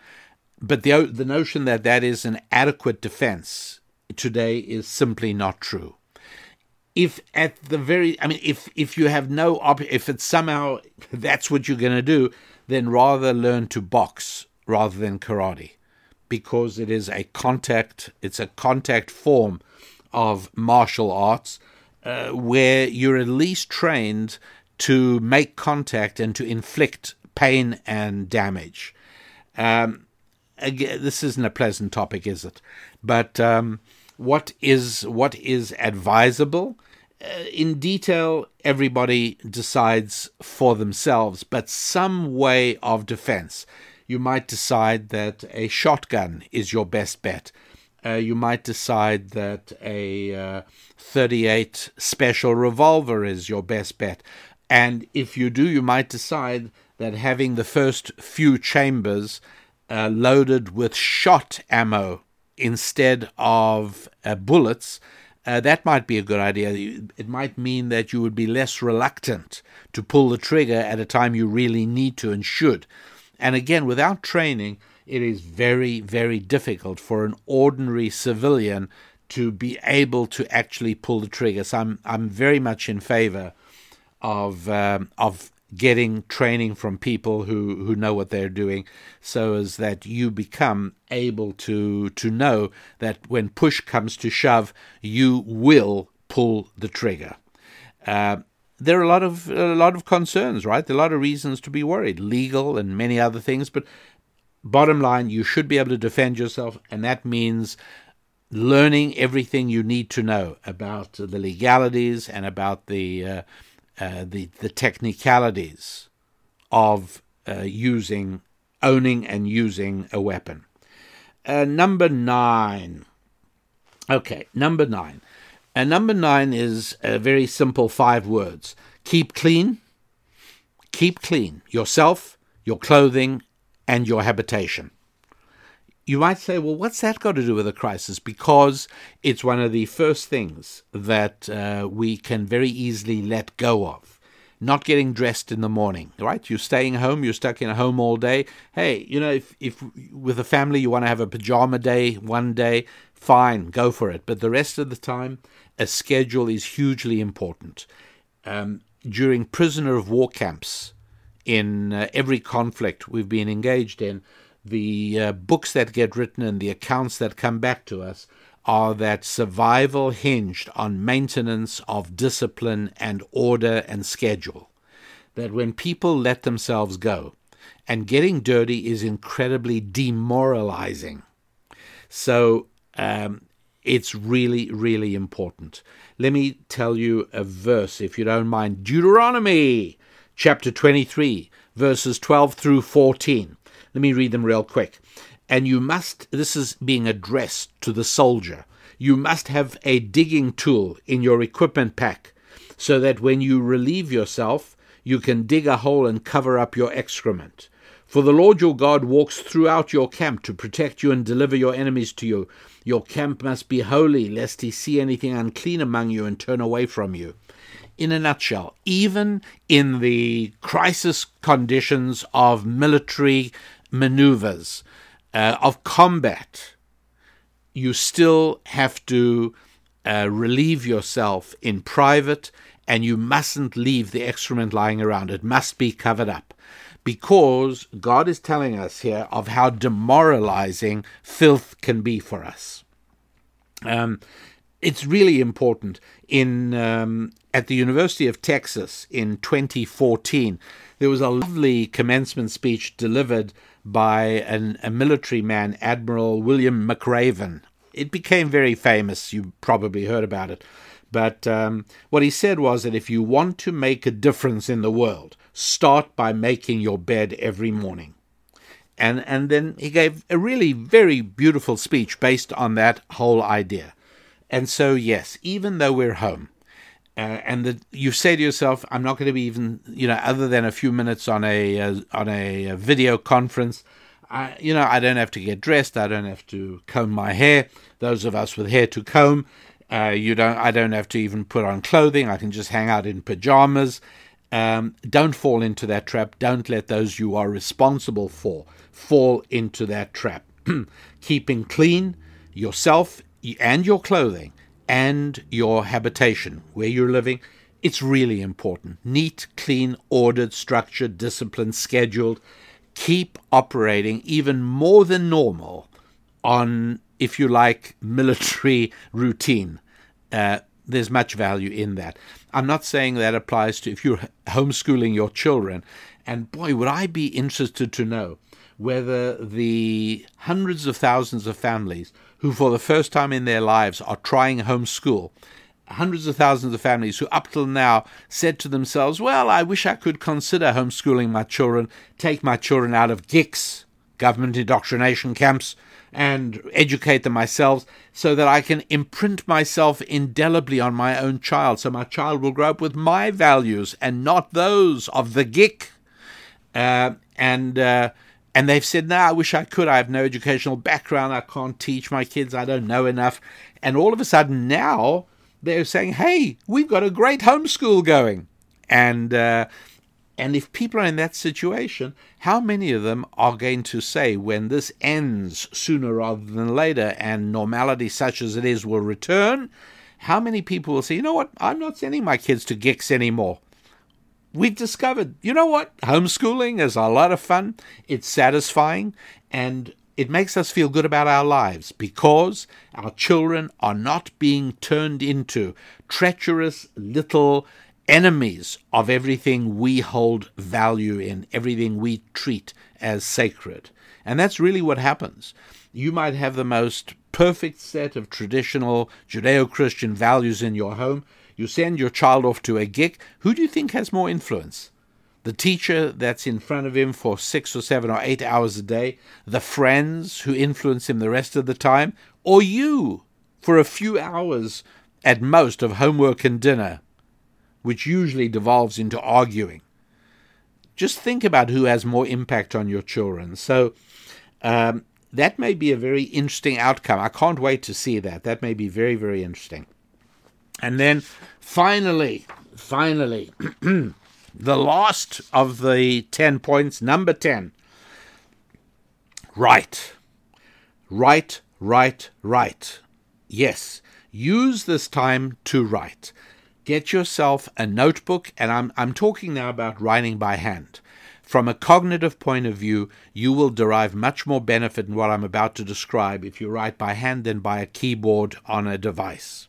But the the notion that that is an adequate defense today is simply not true. If at the very, I mean, if, if you have no, op- if it's somehow that's what you're going to do, then rather learn to box rather than karate, because it is a contact, it's a contact form of martial arts uh, where you're at least trained to make contact and to inflict pain and damage. Um, Again, this isn't a pleasant topic, is it? But um, what is what is advisable? Uh, in detail, everybody decides for themselves, but some way of defense. You might decide that a shotgun is your best bet. Uh, you might decide that a uh, thirty-eight special revolver is your best bet. And if you do, you might decide that having the first few chambers Uh, loaded with shot ammo instead of uh, bullets, uh, that might be a good idea. It might mean that you would be less reluctant to pull the trigger at a time you really need to and should. And again, without training, it is very, very difficult for an ordinary civilian to be able to actually pull the trigger. So I'm, I'm very much in favor of um, of. getting training from people who, who know what they're doing, so as that you become able to to know that when push comes to shove, you will pull the trigger. Uh, there are a lot of a lot of concerns, right? There are a lot of reasons to be worried, legal and many other things. But bottom line, you should be able to defend yourself, and that means learning everything you need to know about the legalities and about the Uh, Uh, the, the technicalities of uh, using, owning and using a weapon. Uh, number nine. Okay, number nine. Uh, number nine is a very simple five words. Keep clean. Keep clean. Yourself, your clothing, and your habitation. You might say, well, what's that got to do with a crisis? Because it's one of the first things that uh, we can very easily let go of. Not getting dressed in the morning, right? You're staying home. You're stuck in a home all day. Hey, you know, if, if with a family you want to have a pajama day one day, fine, go for it. But the rest of the time, a schedule is hugely important. Um, during prisoner of war camps in uh, every conflict we've been engaged in, the uh, books that get written and the accounts that come back to us are that survival hinged on maintenance of discipline and order and schedule. That when people let themselves go, and getting dirty is incredibly demoralizing. So um, it's really, really important. Let me tell you a verse, if you don't mind. Deuteronomy chapter twenty-three, verses twelve through fourteen. Let me read them real quick. And you must, this is being addressed to the soldier, you must have a digging tool in your equipment pack so that when you relieve yourself, you can dig a hole and cover up your excrement. For the Lord your God walks throughout your camp to protect you and deliver your enemies to you. Your camp must be holy, lest he see anything unclean among you and turn away from you. In a nutshell, even in the crisis conditions of military maneuvers, uh, of combat, you still have to uh, relieve yourself in private, and you mustn't leave the excrement lying around. It must be covered up, because God is telling us here of how demoralizing filth can be for us. Um, it's really important. In um, at the University of Texas in twenty fourteen, there was a lovely commencement speech delivered by an, a military man, Admiral William McRaven. It became very famous. You probably heard about it. But um, what he said was that if you want to make a difference in the world, start by making your bed every morning. And, and then he gave a really very beautiful speech based on that whole idea. And so, yes, even though we're home, Uh, and the, you say to yourself, I'm not going to be even, you know, other than a few minutes on a uh, on a video conference, I, you know, I don't have to get dressed. I don't have to comb my hair. Those of us with hair to comb, uh, you don't. I don't have to even put on clothing. I can just hang out in pajamas. Um, don't fall into that trap. Don't let those you are responsible for fall into that trap. Keeping clean yourself and your clothing and your habitation, where you're living, it's really important. Neat, clean, ordered, structured, disciplined, scheduled. Keep operating even more than normal on, if you like, military routine. Uh, there's much value in that. I'm not saying that applies to if you're homeschooling your children. And boy, would I be interested to know whether the hundreds of thousands of families who for the first time in their lives are trying homeschool, hundreds of thousands of families who up till now said to themselves, well, I wish I could consider homeschooling my children, take my children out of G I C S, government indoctrination camps, and educate them myself so that I can imprint myself indelibly on my own child, so my child will grow up with my values and not those of the G I C. Uh, and... Uh, And they've said, no, nah, I wish I could. I have no educational background. I can't teach my kids. I don't know enough. And all of a sudden now they're saying, hey, we've got a great homeschool going. And uh, and if people are in that situation, how many of them are going to say when this ends sooner rather than later and normality such as it is will return, how many people will say, you know what, I'm not sending my kids to G I C S anymore. We've discovered, you know what, homeschooling is a lot of fun, it's satisfying, and it makes us feel good about our lives because our children are not being turned into treacherous little enemies of everything we hold value in, everything we treat as sacred. And that's really what happens. You might have the most perfect set of traditional Judeo-Christian values in your home. You send your child off to a G I C. Who do you think has more influence? The teacher that's in front of him for six or seven or eight hours a day, the friends who influence him the rest of the time, or you for a few hours at most of homework and dinner, which usually devolves into arguing. Just think about who has more impact on your children. So um, that may be a very interesting outcome. I can't wait to see that. That may be very, very interesting. And then finally, finally, the last of the ten points, number ten. Write. Write, write, write. Yes, use this time to write. Get yourself a notebook, and I'm I'm talking now about writing by hand. From a cognitive point of view, you will derive much more benefit in what I'm about to describe if you write by hand than by a keyboard on a device.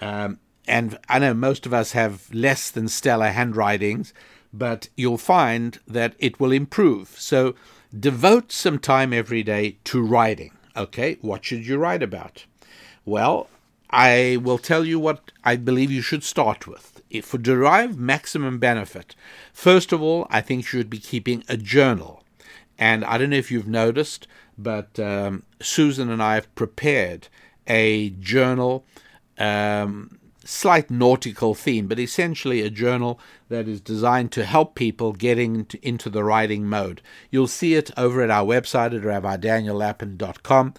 Um, and I know most of us have less than stellar handwritings, but you'll find that it will improve. So devote some time every day to writing. Okay, what should you write about? Well, I will tell you what I believe you should start with. If to derive maximum benefit, first of all, I think you should be keeping a journal. And I don't know if you've noticed, but um, Susan and I have prepared a journal, um, slight nautical theme, but essentially a journal that is designed to help people getting into, into the writing mode. You'll see it over at our website at rabbi daniel lapin dot com.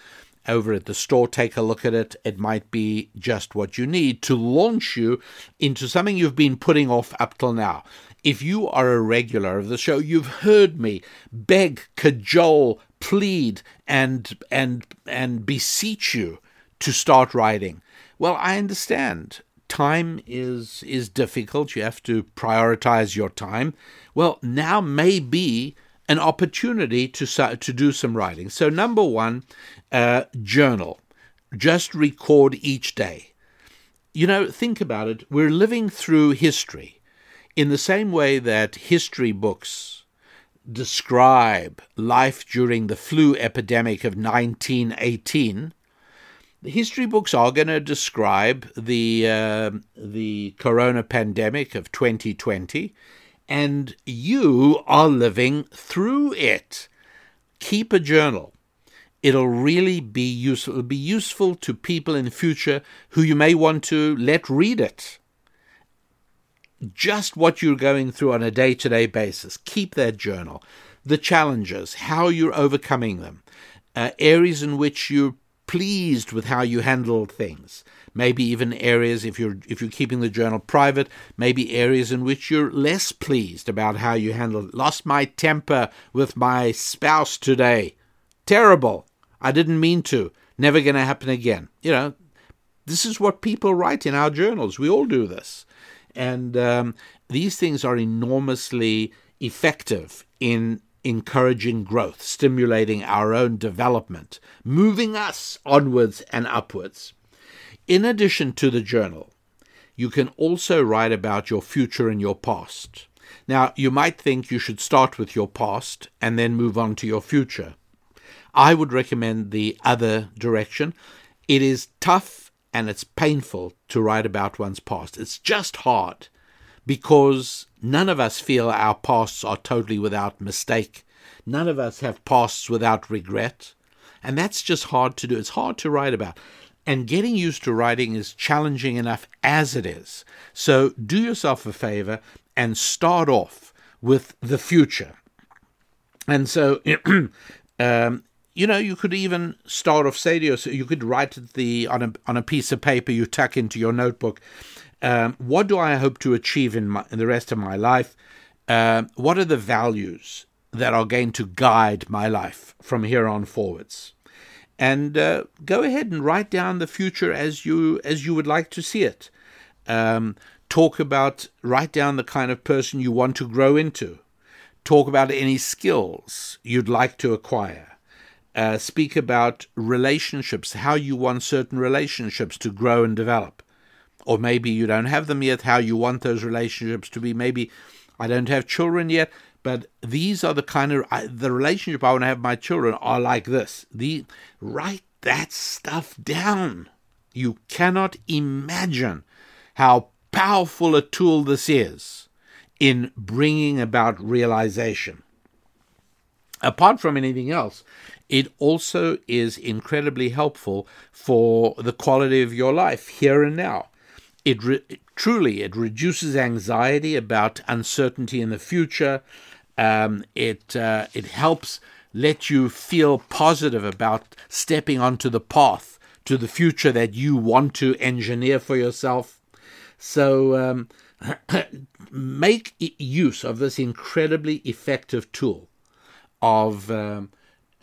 Over at the store, take a look at it. It might be just what you need to launch you into something you've been putting off up till now. If you are a regular of the show, you've heard me beg, cajole, plead, and and and beseech you to start writing. Well, I understand. Time is is difficult. You have to prioritize your time. Well, now may be an opportunity to to do some writing. So number one, uh, journal. Just record each day. You know, think about it. We're living through history in the same way that history books describe life during the flu epidemic of nineteen eighteen. The history books are going to describe the uh, the corona pandemic of twenty twenty, and you are living through it. Keep a journal. It'll really be useful. It'll be useful to people in the future who you may want to let read it. Just what you're going through on a day-to-day basis. Keep that journal. The challenges, how you're overcoming them, uh, areas in which you're pleased with how you handled things. Maybe even areas, if you're if you're keeping the journal private, maybe areas in which you're less pleased about how you handled it. Lost my temper with my spouse today. Terrible. I didn't mean to. Never going to happen again. You know, this is what people write in our journals. We all do this. And um, these things are enormously effective in encouraging growth, stimulating our own development, moving us onwards and upwards. In addition to the journal, you can also write about your future and your past. Now, you might think you should start with your past and then move on to your future. I would recommend the other direction. It is tough and it's painful to write about one's past. It's just hard because none of us feel our pasts are totally without mistake. None of us have pasts without regret. And that's just hard to do. It's hard to write about. And getting used to writing is challenging enough as it is. So do yourself a favor and start off with the future. And so, um, you know, you could even start off, say to yourself, you could write the on a on a piece of paper you tuck into your notebook. Um, what do I hope to achieve in, my, in the rest of my life? Um, what are the values that are going to guide my life from here on forwards? And uh, go ahead and write down the future as you as you would like to see it. Um, talk about, write down the kind of person you want to grow into. Talk about any skills you'd like to acquire. Uh, speak about relationships, how you want certain relationships to grow and develop. Or maybe you don't have them yet, how you want those relationships to be. Maybe I don't have children yet, but these are the kind of, the relationship I want to have with my children are like this. The, write that stuff down. You cannot imagine how powerful a tool this is in bringing about realization. Apart from anything else, it also is incredibly helpful for the quality of your life here and now. It re- truly, it reduces anxiety about uncertainty in the future. Um, it uh, it helps let you feel positive about stepping onto the path to the future that you want to engineer for yourself. So um, make use of this incredibly effective tool of um,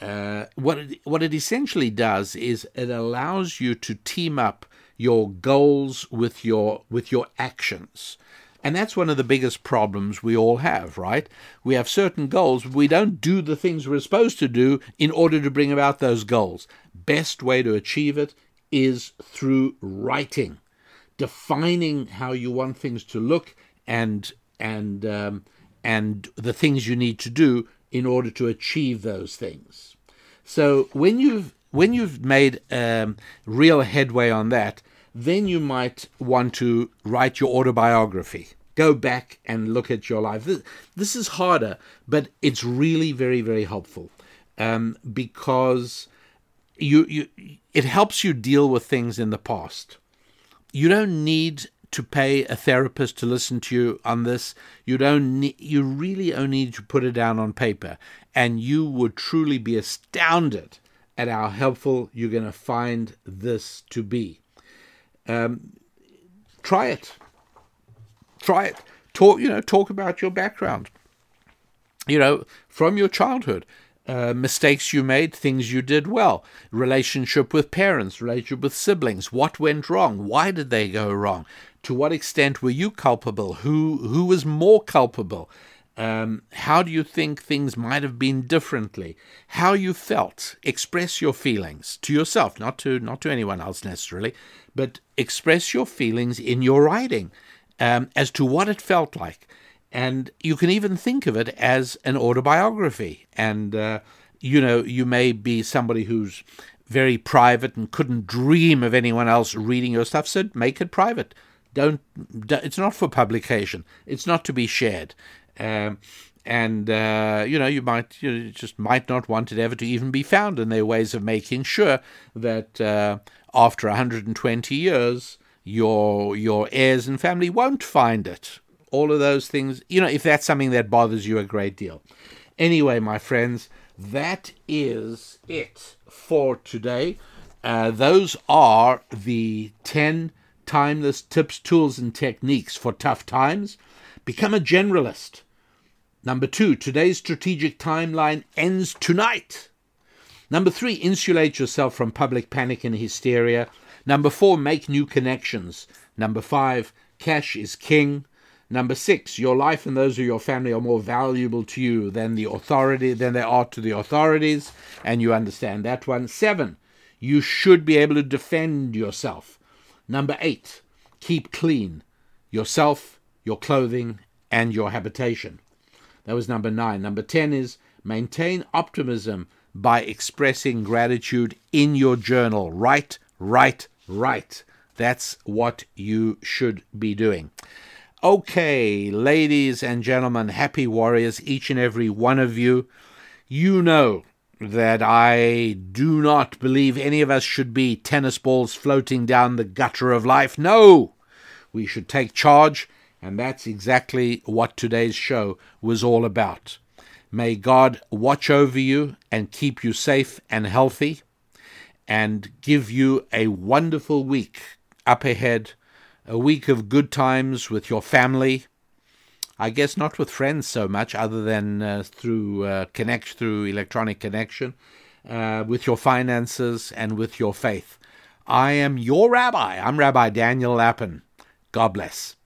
uh, what it, what it essentially does is it allows you to team up your goals with your with your actions. And that's one of the biggest problems we all have, right? We have certain goals, but we don't do the things we're supposed to do in order to bring about those goals. Best way to achieve it is through writing, defining how you want things to look and and um, and the things you need to do in order to achieve those things. So when you've when you've made um, real headway on that, then you might want to write your autobiography. Go back and look at your life. This, this is harder, but it's really very, very helpful um, because you, you it helps you deal with things in the past. You don't need to pay a therapist to listen to you on this. You don't need, you really only need to put it down on paper, and you would truly be astounded at how helpful you're going to find this to be. Um, try it. Try it. Talk, you know, talk about your background, you know, from your childhood, uh, mistakes you made, things you did well, relationship with parents, relationship with siblings, what went wrong, why did they go wrong, to what extent were you culpable, who who was more culpable, um, how do you think things might have been differently, how you felt. Express your feelings to yourself, not to not to anyone else necessarily, but express your feelings in your writing um, as to what it felt like. And you can even think of it as an autobiography. And, uh, you know, you may be somebody who's very private and couldn't dream of anyone else reading your stuff, so make it private. Don't. It's not for publication. It's not to be shared. Um, and, uh, you know, you might you just might not want it ever to even be found, and there are ways of making sure that... Uh, After one hundred twenty years, your your heirs and family won't find it. All of those things, you know, if that's something that bothers you a great deal. Anyway, my friends, that is it for today. Uh, those are the ten timeless tips, tools, and techniques for tough times. Become a generalist. Number two, today's strategic timeline ends tonight. Number three, insulate yourself from public panic and hysteria. Number four, make new connections. Number five, cash is king. Number six, your life and those of your family are more valuable to you than the authority than they are to the authorities, and you understand that one. Seven, you should be able to defend yourself. Number eight, keep clean yourself, your clothing, and your habitation. That was number nine. Number ten is maintain optimism by expressing gratitude in your journal. Write, write, write. That's what you should be doing. Okay, ladies and gentlemen, happy warriors, each and every one of you. You know that I do not believe any of us should be tennis balls floating down the gutter of life. No, we should take charge, and that's exactly what today's show was all about. May God watch over you and keep you safe and healthy and give you a wonderful week up ahead, a week of good times with your family. I guess not with friends so much other than uh, through uh, connect through electronic connection, uh, with your finances and with your faith. I am your rabbi. I'm Rabbi Daniel Lapin. God bless.